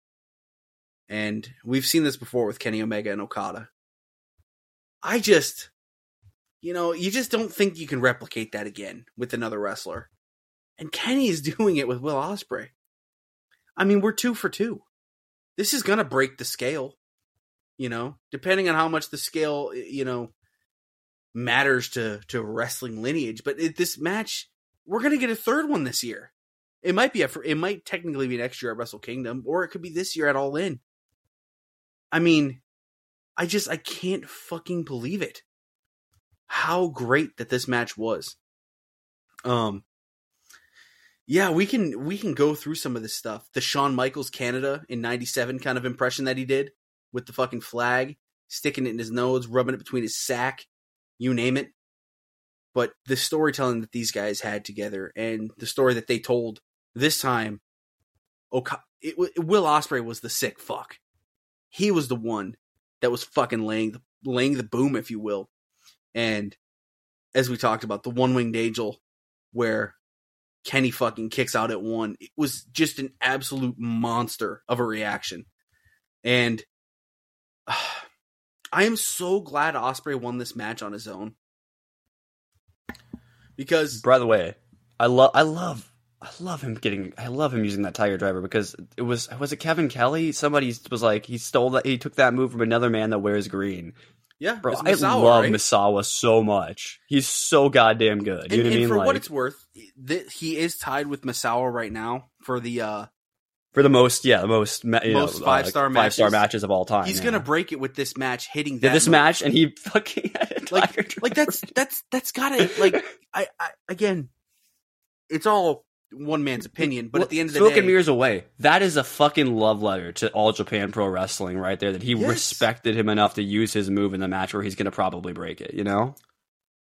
And we've seen this before with Kenny Omega and Okada. You just don't think you can replicate that again with another wrestler. And Kenny is doing it with Will Ospreay. I mean, we're 2 for 2. This is going to break the scale, depending on how much the scale, matters to wrestling lineage. But this match, we're going to get a third one this year. It might be it might technically be next year at Wrestle Kingdom, or it could be this year at All In. I mean, I can't fucking believe it. How great that this match was. Yeah, we can go through some of this stuff. The Shawn Michaels Canada in 97 kind of impression that he did with the fucking flag, sticking it in his nose, rubbing it between his sack, you name it. But the storytelling that these guys had together and the story that they told this time, Will Ospreay was the sick fuck. He was the one that was fucking laying the boom, if you will. And as we talked about, the one-winged angel where Kenny fucking kicks out at one. It was just an absolute monster of a reaction. And I am so glad Ospreay won this match on his own. Because, by the way, I love him using that Tiger Driver because was it Kevin Kelly? Somebody was like, he took that move from another man that wears green. Yeah, bro, I love Misawa so much. He's so goddamn good. You know what I mean? For what it's worth, he is tied with Misawa right now for the most 5-star matches. 5-star matches of all time. He's gonna break it with this match, hitting that this match, and he fucking had a Tiger Driver. That's gotta. Again, it's all one man's opinion, but at the end of the day, smoke and mirrors away. That is a fucking love letter to All Japan Pro Wrestling right there, that he respected him enough to use his move in the match where he's going to probably break it, you know?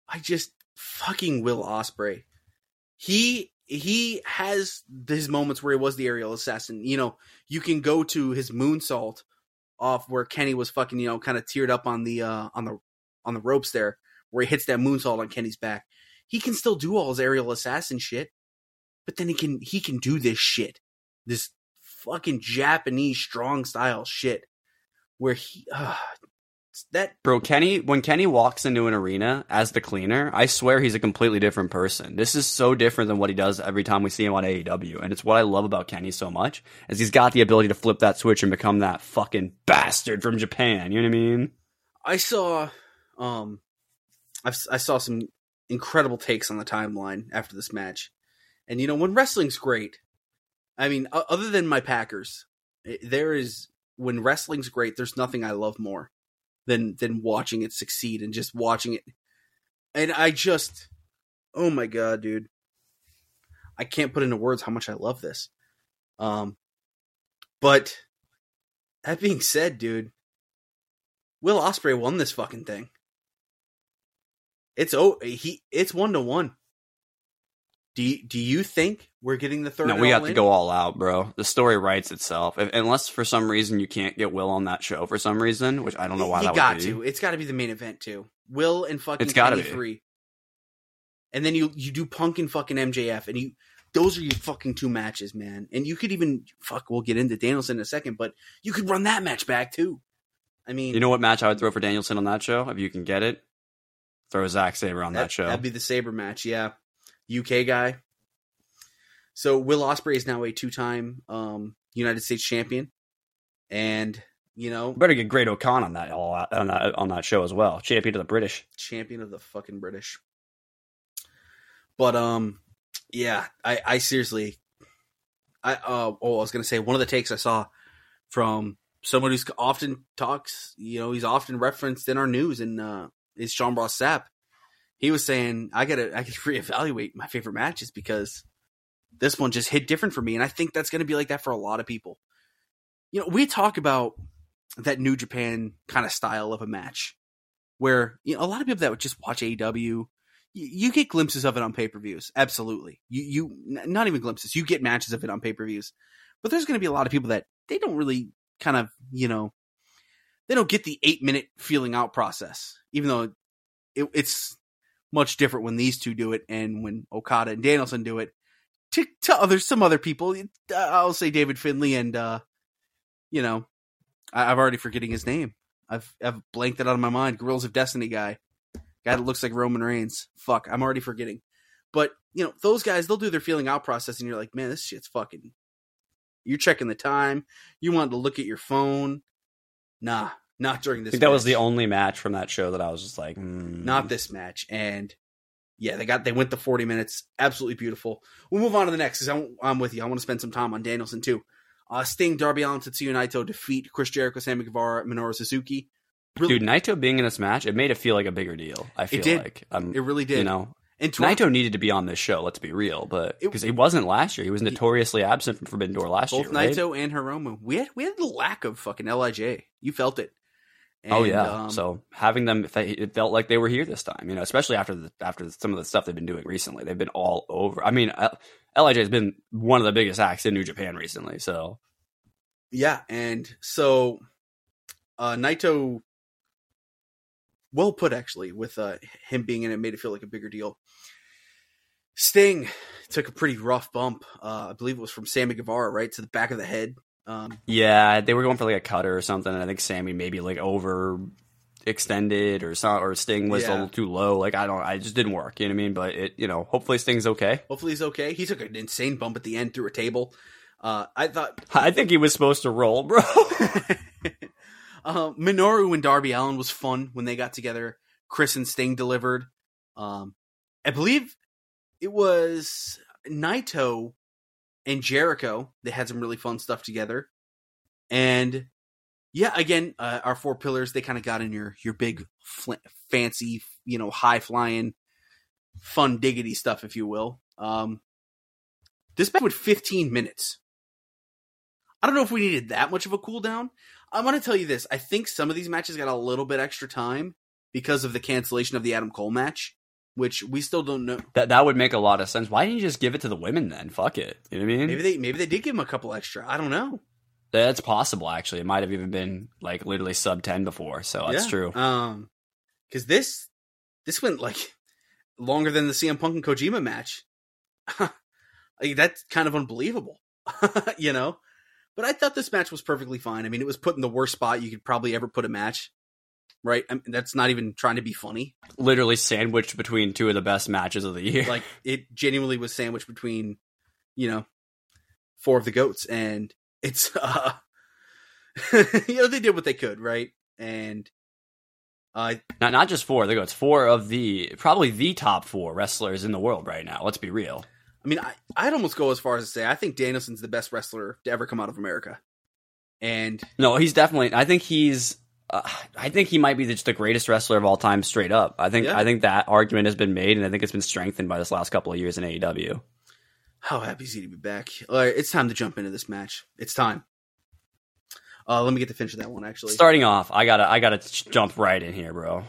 I just fucking Will Ospreay. He has his moments where he was the aerial assassin. You know, you can go to his moonsault off where Kenny was fucking, you know, kind of teared up on the ropes there, where he hits that moonsault on Kenny's back. He can still do all his aerial assassin shit. But then he can do this shit, this fucking Japanese strong style shit, where he when Kenny walks into an arena as the cleaner, I swear he's a completely different person. This is so different than what he does every time we see him on AEW, and it's what I love about Kenny so much, is he's got the ability to flip that switch and become that fucking bastard from Japan. You know what I mean? I saw, I saw some incredible takes on the timeline after this match. And, you know, when wrestling's great, I mean, other than my Packers, when wrestling's great, there's nothing I love more than watching it succeed and just watching it. And I just, oh my God, dude. I can't put into words how much I love this. But that being said, dude, Will Ospreay won this fucking thing. It's 1-1. Do you think we're getting the third? No, we have to go all out, bro. The story writes itself. Unless for some reason you can't get Will on that show for some reason, which I don't know why that would be. It's got to be the main event, too. Will and fucking 23. And then you do Punk and fucking MJF. And those are your fucking two matches, man. And you could even... Fuck, we'll get into Danielson in a second, but you could run that match back, too. I mean... You know what match I would throw for Danielson on that show? If you can get it, throw Zack Sabre on that show. That'd be the Sabre match, yeah. UK guy. So Will Ospreay is now a two-time United States champion, and you know, better get Great O'Connor on that on that show as well. Champion of the British. Champion of the fucking British. But yeah, I was gonna say, one of the takes I saw from someone who's often talks, you know, he's often referenced in our news, and is Sean Ross Sapp. He was saying, I gotta reevaluate my favorite matches because this one just hit different for me. And I think that's going to be like that for a lot of people. You know, we talk about that New Japan kind of style of a match where, you know, a lot of people that would just watch AEW, you get glimpses of it on pay-per-views. Absolutely. You not even glimpses. You get matches of it on pay-per-views. But there's going to be a lot of people that they don't really kind of, you know, they don't get the 8-minute feeling out process, even though it's much different when these two do it, and when Okada and Danielson do it. To some other people, I'll say David Finlay and you know, I'm already forgetting his name. I've blanked it out of my mind. Gorillas of Destiny guy that looks like Roman Reigns. Fuck, I'm already forgetting. But you know, those guys, they'll do their feeling out process, and you're like, man, this shit's fucking. You're checking the time. You want to look at your phone. Nah. Not during this match. I think that was the only match from that show that I was just like, Not this match. And yeah, they went the 40 minutes. Absolutely beautiful. We'll move on to the next, because I'm with you. I want to spend some time on Danielson too. Sting, Darby Allin, Tetsuya Naito defeat Chris Jericho, Sammy Guevara, Minoru Suzuki. Really, dude, Naito being in this match, it made it feel like a bigger deal. I feel like it really did. You know, and Naito needed to be on this show. Let's be real, but because he wasn't last year, he was notoriously absent from Forbidden Door last year. Both Naito and Hiromu. We had the lack of fucking LIJ. You felt it. And, so having them, it felt like they were here this time, you know, especially after some of the stuff they've been doing recently. They've been all over. I mean, LIJ has been one of the biggest acts in New Japan recently. So, yeah. And so Naito, well put, actually, with him being in it, made it feel like a bigger deal. Sting took a pretty rough bump. I believe it was from Sammy Guevara, right? To the back of the head. Yeah, they were going for like a cutter or something, and I think Sammy maybe like overextended or something, or Sting was a little too low. Like I just didn't work. You know what I mean? But it, you know, hopefully Sting's okay. Hopefully he's okay. He took an insane bump at the end through a table. I think he was supposed to roll, bro. Minoru and Darby Allin was fun when they got together. Chris and Sting delivered. I believe it was Naito and Jericho, they had some really fun stuff together. And yeah, again, our four pillars, they kind of got in your big fancy, you know, high flying fun diggity stuff, if you will. This match went 15 minutes. I don't know if we needed that much of a cooldown. I want to tell you this. I think some of these matches got a little bit extra time because of the cancellation of the Adam Cole match, which we still don't know. That would make a lot of sense. Why didn't you just give it to the women then? Fuck it. You know what I mean? Maybe they did give them a couple extra. I don't know. That's possible, actually. It might have even been like literally sub 10 before, so that's true. Because this went like longer than the CM Punk and Kojima match. Like, that's kind of unbelievable, you know? But I thought this match was perfectly fine. I mean, it was put in the worst spot you could probably ever put a match, right? I mean, that's not even trying to be funny. Literally sandwiched between two of the best matches of the year. Like, it genuinely was sandwiched between, you know, four of the GOATs. And it's, you know, they did what they could, right? And not just four of the GOATs, four of the, probably the top four wrestlers in the world right now. Let's be real. I mean, I'd almost go as far as to say I think Danielson's the best wrestler to ever come out of America. And no, he's definitely. I think he might be just the greatest wrestler of all time, straight up. I think that argument has been made, and I think it's been strengthened by this last couple of years in AEW. How happy is he to be back? All right, it's time to jump into this match. It's time. Let me get the finish of that one. Actually, starting off, I gotta jump right in here, bro.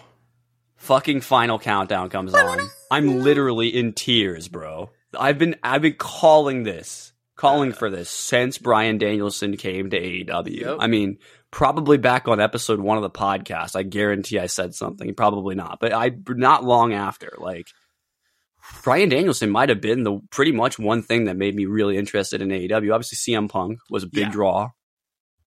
Fucking Final Countdown comes on. I'm literally in tears, bro. I've been calling for this since Bryan Danielson came to AEW. Yep. I mean, probably back on episode 1 of the podcast. I guarantee I said something. Probably not, but not long after. Like, Bryan Danielson might have been the pretty much one thing that made me really interested in AEW. Obviously, CM Punk was a big draw,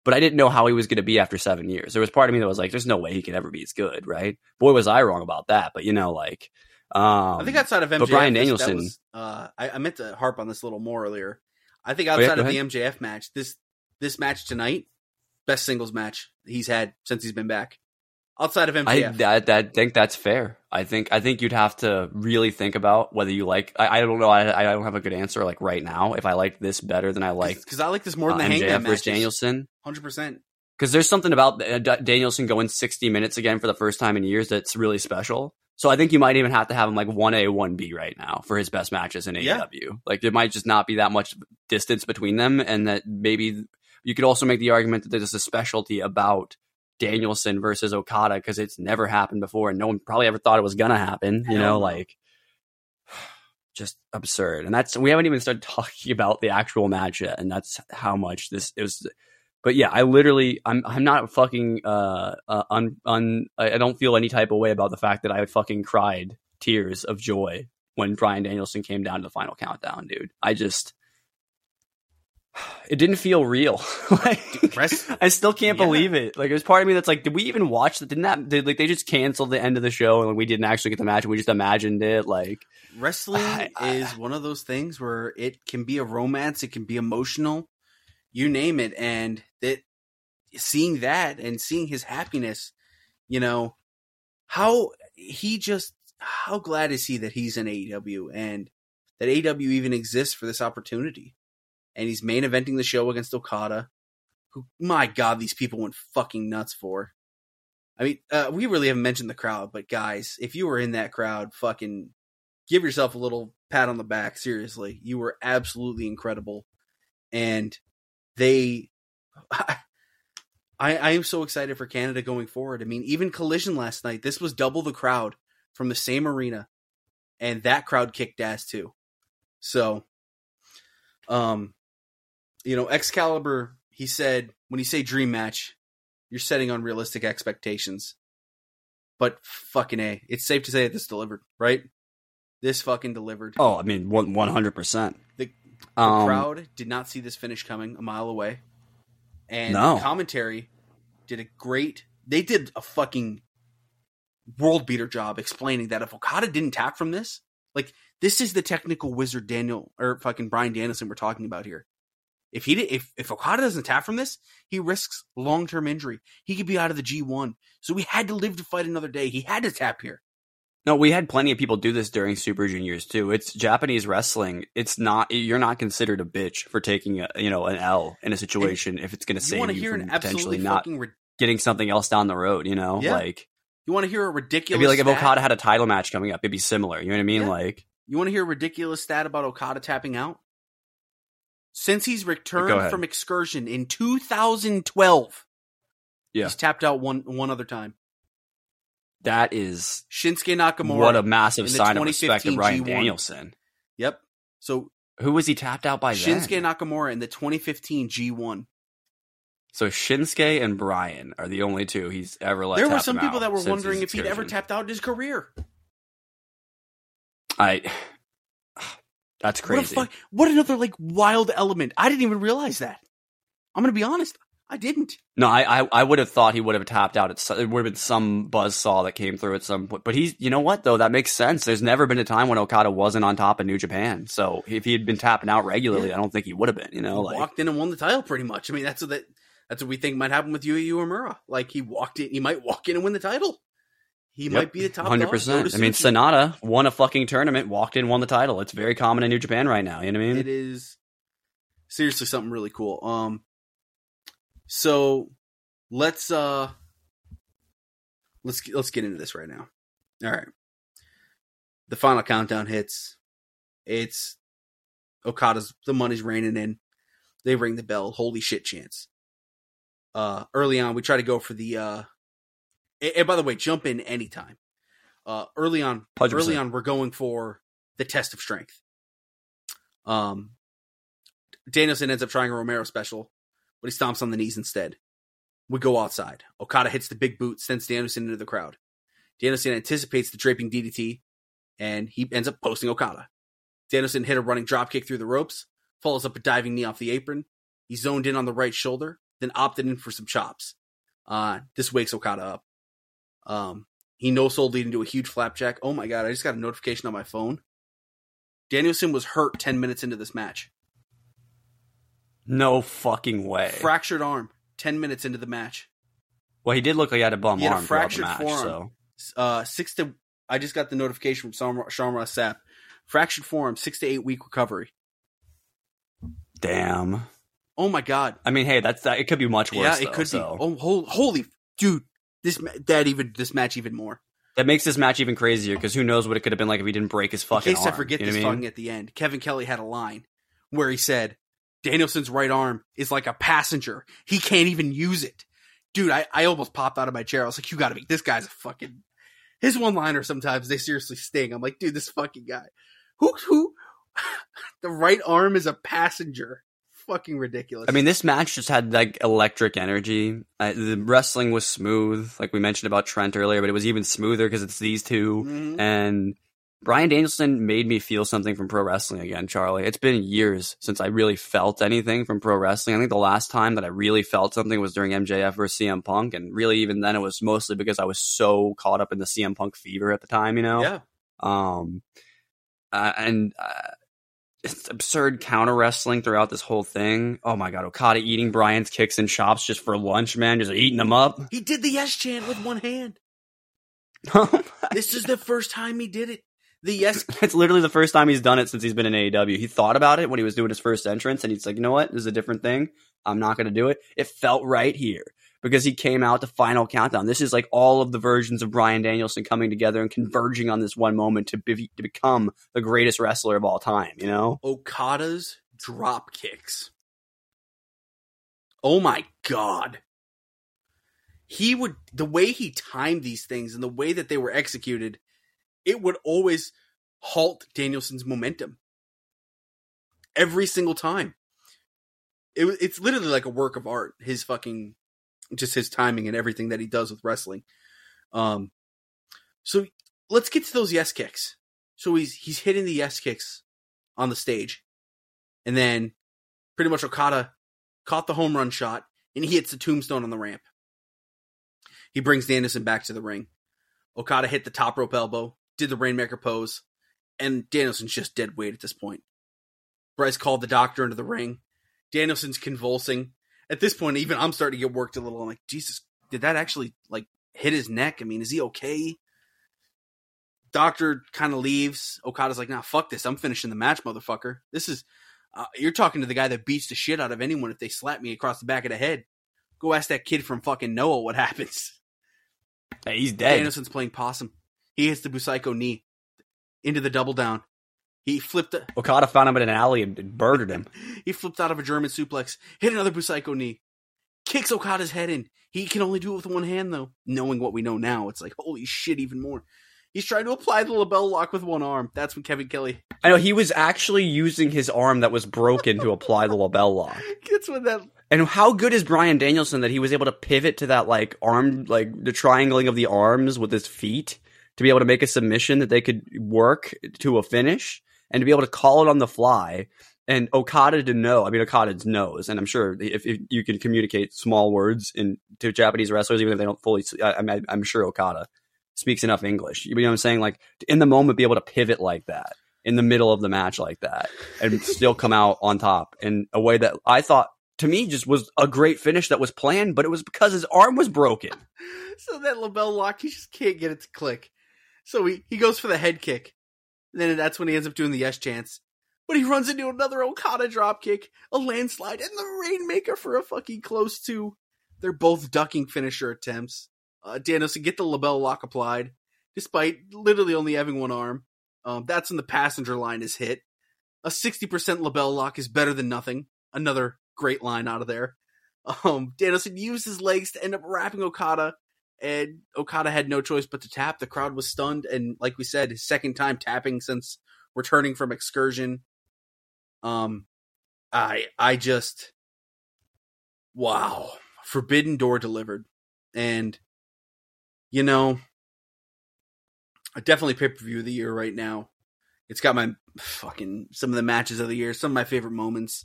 but I didn't know how he was going to be after 7 years. There was part of me that was like, "There's no way he could ever be as good," right? Boy, was I wrong about that. But you know, like. I think outside of MJF, Bryan Danielson. I meant to harp on this a little more earlier. I think outside of the MJF match, this match tonight, best singles match he's had since he's been back. Outside of MJF, I think that's fair. I think you'd have to really think about whether you like. I don't know. I don't have a good answer like right now. If I like this better than I like, because I like this more than the Hangman match. Danielson, 100%. Because there's something about Danielson going 60 minutes again for the first time in years that's really special. So I think you might even have to have him like 1A, 1B right now for his best matches in AEW. Yeah. Like, there might just not be that much distance between them, and that maybe you could also make the argument that there's a specialty about Danielson versus Okada because it's never happened before, and no one probably ever thought it was going to happen, you know, like, just absurd. And we haven't even started talking about the actual match yet, and that's how much this is. But yeah, I'm not fucking I don't feel any type of way about the fact that I fucking cried tears of joy when Bryan Danielson came down to the Final Countdown, dude. It didn't feel real. Like, I still can't believe it. Like, there's part of me that's like, did we even watch that? Like, they just canceled the end of the show, and we didn't actually get the match. We just imagined it. Like, wrestling is one of those things where it can be a romance, it can be emotional. You name it, and seeing that and seeing his happiness, you know, how glad is he that he's in AEW and that AEW even exists for this opportunity. And he's main eventing the show against Okada, who, my God, these people went fucking nuts for. I mean, we really haven't mentioned the crowd, but guys, if you were in that crowd, fucking give yourself a little pat on the back. Seriously, you were absolutely incredible. And I am so excited for Canada going forward. I mean, even Collision last night, this was double the crowd from the same arena, and that crowd kicked ass too. So, you know, Excalibur, he said, when you say dream match, you're setting unrealistic expectations, but fucking A, it's safe to say that this delivered, right? This fucking delivered. Oh, I mean, 100%. The crowd did not see this finish coming a mile away. And the commentary did a great... They did a fucking world-beater job explaining that if Okada didn't tap from this... Like, this is the technical wizard Daniel... Or fucking Bryan Danielson we're talking about here. If Okada doesn't tap from this, he risks long-term injury. He could be out of the G1. So he had to live to fight another day. He had to tap here. No, we had plenty of people do this during Super Juniors too. It's Japanese wrestling. It's not, you're not considered a bitch for taking an L in a situation if it's going to save you from potentially not getting something else down the road. You know, like, you want to hear a ridiculous. It'd be like if Okada had a title match coming up, it'd be similar. You know what I mean? Yeah. Like, you want to hear a ridiculous stat about Okada tapping out? Since he's returned from excursion in 2012, he's tapped out one other time. That is Shinsuke Nakamura. What a massive sign of respect to Bryan Danielson. Yep. So who was he tapped out by then? Shinsuke Nakamura in the 2015 G1. So Shinsuke and Bryan are the only two he's ever let. There were some people that were wondering if he'd ever tapped out in his career. That's crazy. What another like wild element. I didn't even realize that. I'm going to be honest. I didn't. No, I would have thought he would have tapped out. It would have been some buzzsaw that came through at some point. But he's, you know what, though? That makes sense. There's never been a time when Okada wasn't on top of New Japan. So if he had been tapping out regularly, I don't think he would have been, you know? He walked in and won the title pretty much. I mean, that's what we think might happen with Yui Uemura. Like, he walked in. He might walk in and win the title. He might be the top 100%. Dog. I mean, Sanada won a fucking tournament, walked in, won the title. It's very common in New Japan right now. You know what I mean? It is seriously something really cool. So let's get into this right now. All right. The final countdown hits. It's Okada's, the money's raining in. They ring the bell. Holy shit chance. Early on, we try to go for the, and by the way, jump in anytime. Early on, we're going for the test of strength. Danielson ends up trying a Romero special, but he stomps on the knees instead. We go outside. Okada hits the big boot, sends Danielson into the crowd. Danielson anticipates the draping DDT, and he ends up posting Okada. Danielson hit a running dropkick through the ropes, follows up a diving knee off the apron. He zoned in on the right shoulder, then opted in for some chops. This wakes Okada up. He no-sold leading to a huge flapjack. Oh my god, I just got a notification on my phone. Danielson was hurt 10 minutes into this match. No fucking way. Fractured arm 10 minutes into the match. Well, he did look like he had a bum arm throughout the match. So. I just got the notification from Sean Ross Sapp. Fractured forearm, 6 to 8 week recovery. Damn. Oh my god. I mean, hey, it could be much worse. Yeah, it could be. Oh, holy dude. This match even more. That makes this match even crazier because who knows what it could have been like if he didn't break his fucking arm. In case I forget this fucking at the end, Kevin Kelly had a line where he said, Danielson's right arm is like a passenger. He can't even use it. Dude, I almost popped out of my chair. I was like, you gotta be, this guy's a fucking, his one-liner sometimes, they seriously sting. I'm like, dude, this fucking guy. Who? The right arm is a passenger. Fucking ridiculous. I mean, this match just had like electric energy. The wrestling was smooth, like we mentioned about Trent earlier, but it was even smoother because it's these two. Mm-hmm. And Bryan Danielson made me feel something from pro wrestling again, Charlie. It's been years since I really felt anything from pro wrestling. I think the last time that I really felt something was during MJF versus CM Punk, and really even then it was mostly because I was so caught up in the CM Punk fever at the time, you know? Yeah. It's absurd counter wrestling throughout this whole thing. Oh my god, Okada eating Bryan's kicks and chops just for lunch, man, just eating them up. He did the yes chant with one hand. This is the first time he did it. The yes, it's literally the first time he's done it since he's been in AEW. He thought about it when he was doing his first entrance, and he's like, you know what, this is a different thing. I'm not going to do it. It felt right here because he came out to final countdown. This is like all of the versions of Bryan Danielson coming together and converging on this one moment to become the greatest wrestler of all time, you know? Okada's drop kicks. Oh my god. The way he timed these things and the way that they were executed, it would always halt Danielson's momentum. Every single time. It's literally like a work of art, his fucking... just his timing and everything that he does with wrestling. So let's get to those yes kicks. So he's hitting the yes kicks on the stage. And then pretty much Okada caught the home run shot and he hits the tombstone on the ramp. He brings Danielson back to the ring. Okada hit the top rope elbow, did the Rainmaker pose, and Danielson's just dead weight at this point. Bryce called the doctor into the ring. Danielson's convulsing. At this point, even I'm starting to get worked a little. I'm like, Jesus, did that actually like hit his neck? I mean, is he okay? Doctor kind of leaves. Okada's like, nah, fuck this. I'm finishing the match, motherfucker. This is, you're talking to the guy that beats the shit out of anyone if they slap me across the back of the head. Go ask that kid from fucking Noah what happens. Hey, he's dead. Danielson's playing possum. He hits the Busaiko knee into the double down. He flipped. Okada found him in an alley and murdered him. He flipped out of a German suplex, hit another Busaiko knee, kicks Okada's head in. He can only do it with one hand, though. Knowing what we know now, it's like, holy shit, even more. He's trying to apply the label lock with one arm. That's when Kevin Kelly... I know, he was actually using his arm that was broken to apply the label lock. That's when that... And how good is Bryan Danielson that he was able to pivot to that, like, arm, like, the triangling of the arms with his feet to be able to make a submission that they could work to a finish and to be able to call it on the fly. And Okada to know, I mean, Okada's knows, and I'm sure if you can communicate small words in to Japanese wrestlers, even if they don't fully, I'm sure Okada speaks enough English. You know what I'm saying? Like, in the moment, be able to pivot like that in the middle of the match like that and still come out on top in a way that I thought, to me, just was a great finish that was planned, but it was because his arm was broken. So that label lock, he just can't get it to click. So he goes for the head kick. And then that's when he ends up doing the yes chance. But he runs into another Okada dropkick, a landslide, and the Rainmaker for a fucking close two. They're both ducking finisher attempts. Danielson get the label lock applied, despite literally only having one arm. That's when the passenger line is hit. A 60% label lock is better than nothing. Another great line out of there. Danielson used his legs to end up wrapping Okada, and Okada had no choice but to tap. The crowd was stunned, and like we said, his second time tapping since returning from excursion. I just, wow, Forbidden Door delivered. And, you know, definitely pay-per-view of the year right now. It's got my fucking, some of the matches of the year, some of my favorite moments.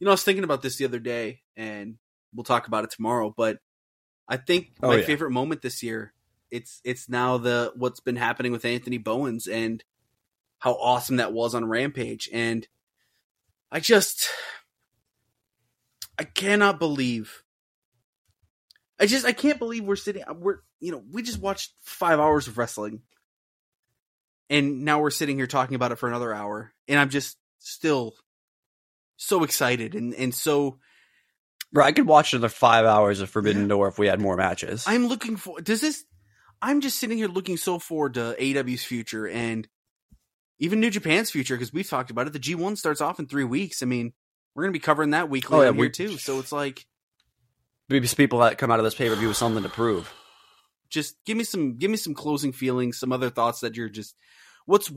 You know, I was thinking about this the other day, and we'll talk about it tomorrow, but I think favorite moment this year, it's now the, what's been happening with Anthony Bowens and how awesome that was on Rampage. And I cannot believe. I can't believe we just watched 5 hours of wrestling. And now we're sitting here talking about it for another hour. And I'm just still so excited and so. Bro, I could watch another 5 hours of Forbidden Door if we had more matches. I'm looking for, I'm just sitting here looking so forward to AEW's future and even New Japan's future, because we've talked about it. The G1 starts off in 3 weeks. I mean, we're going to be covering that weekly here too. So it's like, maybe people that come out of this pay-per-view with something to prove. Just give me some closing feelings, some other thoughts that you're just, let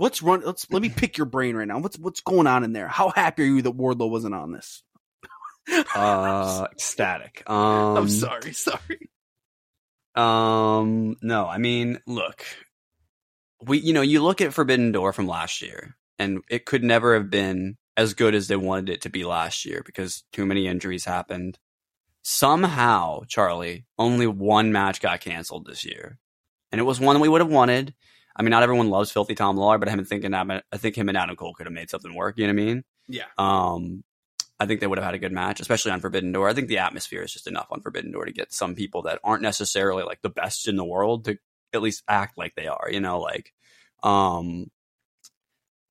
me pick your brain right now. What's going on in there? How happy are you that Wardlow wasn't on this? Ecstatic. I'm sorry. No, I mean, look, you look at Forbidden Door from last year, and it could never have been as good as they wanted it to be last year because too many injuries happened. Somehow, Charlie, only one match got canceled this year, and it was one that we would have wanted. I mean, not everyone loves Filthy Tom Lawler, but I think him and Adam Cole could have made something work. You know what I mean? Yeah. I think they would have had a good match, especially on Forbidden Door. I think the atmosphere is just enough on Forbidden Door to get some people that aren't necessarily like the best in the world to at least act like they are, you know, like, and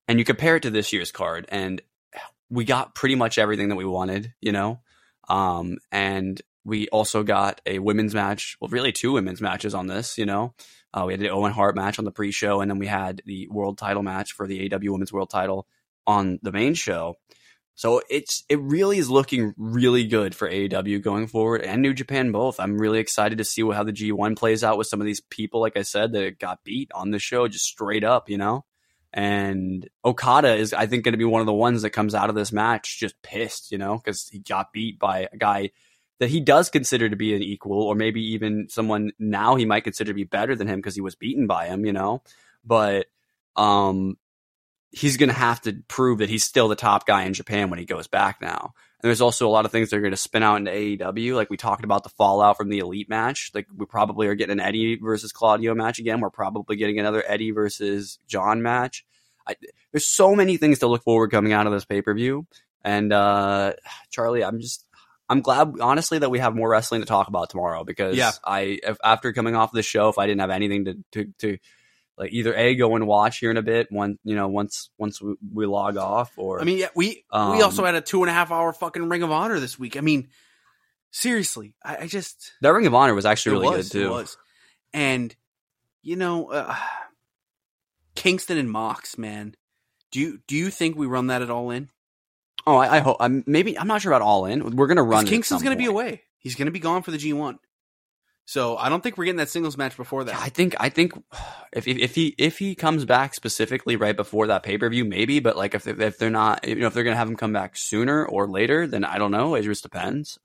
you compare it to this year's card and we got pretty much everything that we wanted, you know? And we also got a women's match, well, really two women's matches on this, you know, we had the Owen Hart match on the pre-show, and then we had the world title match for the AEW women's world title on the main show. So it really is looking really good for AEW going forward and New Japan both. I'm really excited to see how the G1 plays out with some of these people, like I said, that got beat on the show just straight up, you know? And Okada is, I think, going to be one of the ones that comes out of this match just pissed, you know, because he got beat by a guy that he does consider to be an equal, or maybe even someone now he might consider to be better than him because he was beaten by him, you know? But he's going to have to prove that he's still the top guy in Japan when he goes back now. And there's also a lot of things that are going to spin out into AEW. Like we talked about the fallout from the Elite match. Like we probably are getting an Eddie versus Claudio match again. We're probably getting another Eddie versus John match. There's so many things to look forward coming out of this pay-per-view. And Charlie, I'm glad, honestly, that we have more wrestling to talk about tomorrow because after coming off the show, if I didn't have anything to like either A, go and watch here in a bit once we log off, or I mean, yeah, we also had a 2.5 hour fucking Ring of Honor this week. I mean, seriously, I just, that Ring of Honor was actually really good too. It was. And you know, Kingston and Mox, man, Do you think we run that at All In? Oh, I hope. I'm not sure about All In. We're gonna run. Kingston's gonna be away. He's gonna be gone for the G1. So I don't think we're getting that singles match before that. Yeah, I think if he comes back specifically right before that pay-per-view, maybe. But like if they're not, you know, if they're gonna have him come back sooner or later, then I don't know. It just depends.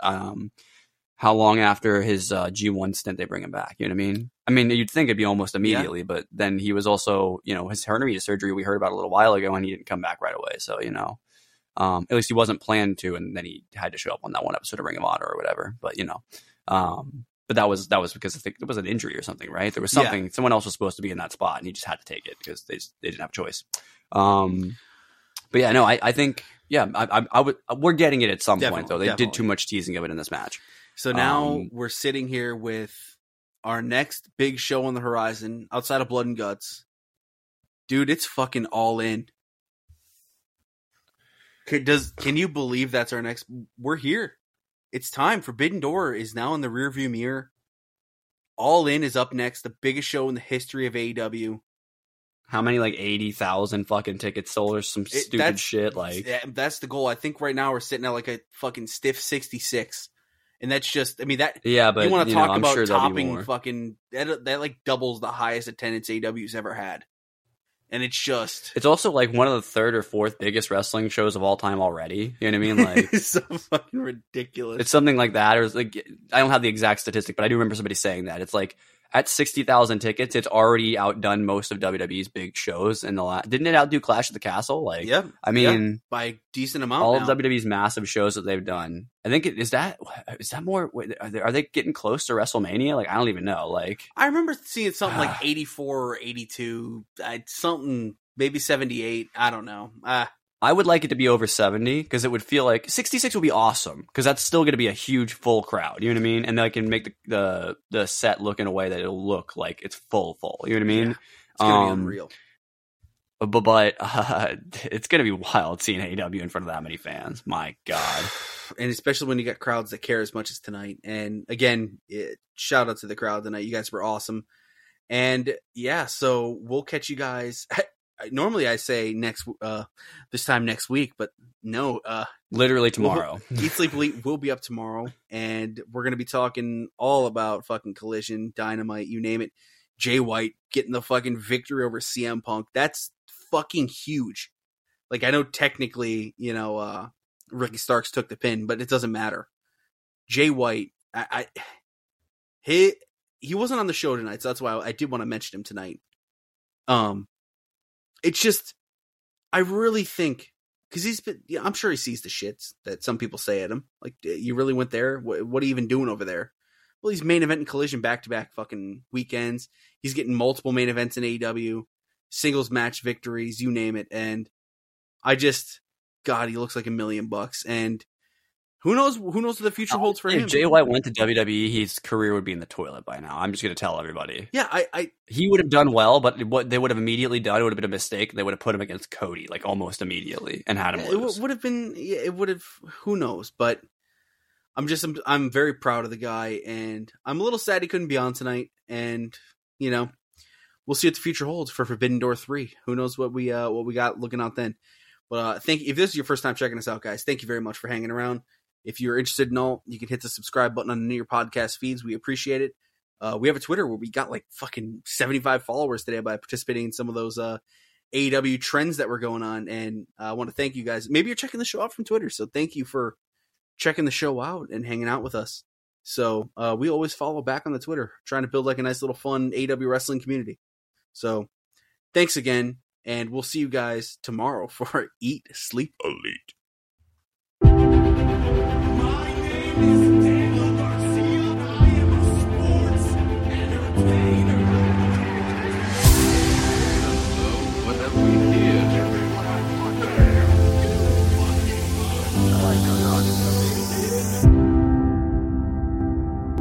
How long after his G1 stint they bring him back? You know what I mean? I mean, you'd think it'd be almost immediately, but then he was also, you know, his hernia surgery we heard about a little while ago, and he didn't come back right away. So you know, at least he wasn't planned to, and then he had to show up on that one episode of Ring of Honor or whatever. But you know. But that was because I think it was an injury or something, right? There was something. Yeah. Someone else was supposed to be in that spot, and he just had to take it because they didn't have a choice. But yeah, no, I think we're getting it at some point though. They did too much teasing of it in this match. So now we're sitting here with our next big show on the horizon outside of Blood and Guts, dude. It's fucking All In. Can you believe that's our next? We're here. It's time. Forbidden Door is now in the rearview mirror. All In is up next. The biggest show in the history of AEW. How many, like 80,000 fucking tickets sold or some stupid shit? Like that's the goal. I think right now we're sitting at like a fucking stiff 66, and that's just. I mean that. Yeah, but you want to talk about topping fucking that like doubles the highest attendance AEW's ever had. And it's just... It's also, like, one of the third or fourth biggest wrestling shows of all time already. You know what I mean? Like, it's so fucking ridiculous. It's something like that. Or like, I don't have the exact statistic, but I do remember somebody saying that. It's like, at 60,000 tickets, it's already outdone most of WWE's big shows. In the didn't it outdo Clash of the Castle? Like, yeah, I mean... Yeah, by a decent amount all now. Of WWE's massive shows that they've done. I think, is that more... Are they getting close to WrestleMania? Like, I don't even know. Like, I remember seeing something like 84 or 82. Something, maybe 78. I don't know. I would like it to be over 70 because it would feel like 66 would be awesome because that's still going to be a huge full crowd. You know what I mean? And then I can make the set look in a way that it'll look like it's full. You know what I mean? Yeah, it's going to be unreal. But it's going to be wild seeing AEW in front of that many fans. My God. And especially when you got crowds that care as much as tonight. And again, shout out to the crowd tonight. You guys were awesome. And yeah, so we'll catch you guys. Normally I say this time next week, but no, literally tomorrow. Eat Sleep Elite will be up tomorrow, and we're going to be talking all about fucking Collision, Dynamite, you name it. Jay White getting the fucking victory over CM Punk. That's fucking huge. Like, I know technically, you know, Ricky Starks took the pin, but it doesn't matter. Jay White, he wasn't on the show tonight, so that's why I did want to mention him tonight. It's just, I really think, because he's been, yeah, I'm sure he sees the shits that some people say at him. Like, you really went there? What are you even doing over there? Well, he's main event and Collision back-to-back fucking weekends. He's getting multiple main events in AEW, singles match victories, you name it. And I just, God, he looks like $1 million. And who knows what the future holds for him. If Jay White went to WWE, his career would be in the toilet by now. I'm just going to tell everybody. Yeah, he would have done well, but what they would have immediately done would have been a mistake. They would have put him against Cody, like, almost immediately, and had him lose. It would have, who knows, but I'm very proud of the guy, and I'm a little sad he couldn't be on tonight, and, you know, we'll see what the future holds for Forbidden Door 3. Who knows what we got looking out then. But if this is your first time checking us out, guys, thank you very much for hanging around. If you're interested in all, you can hit the subscribe button on your podcast feeds. We appreciate it. We have a Twitter where we got like fucking 75 followers today by participating in some of those AEW trends that were going on. And I want to thank you guys. Maybe you're checking the show out from Twitter. So thank you for checking the show out and hanging out with us. So we always follow back on the Twitter, trying to build like a nice little fun AEW wrestling community. So thanks again. And we'll see you guys tomorrow for Eat Sleep Elite.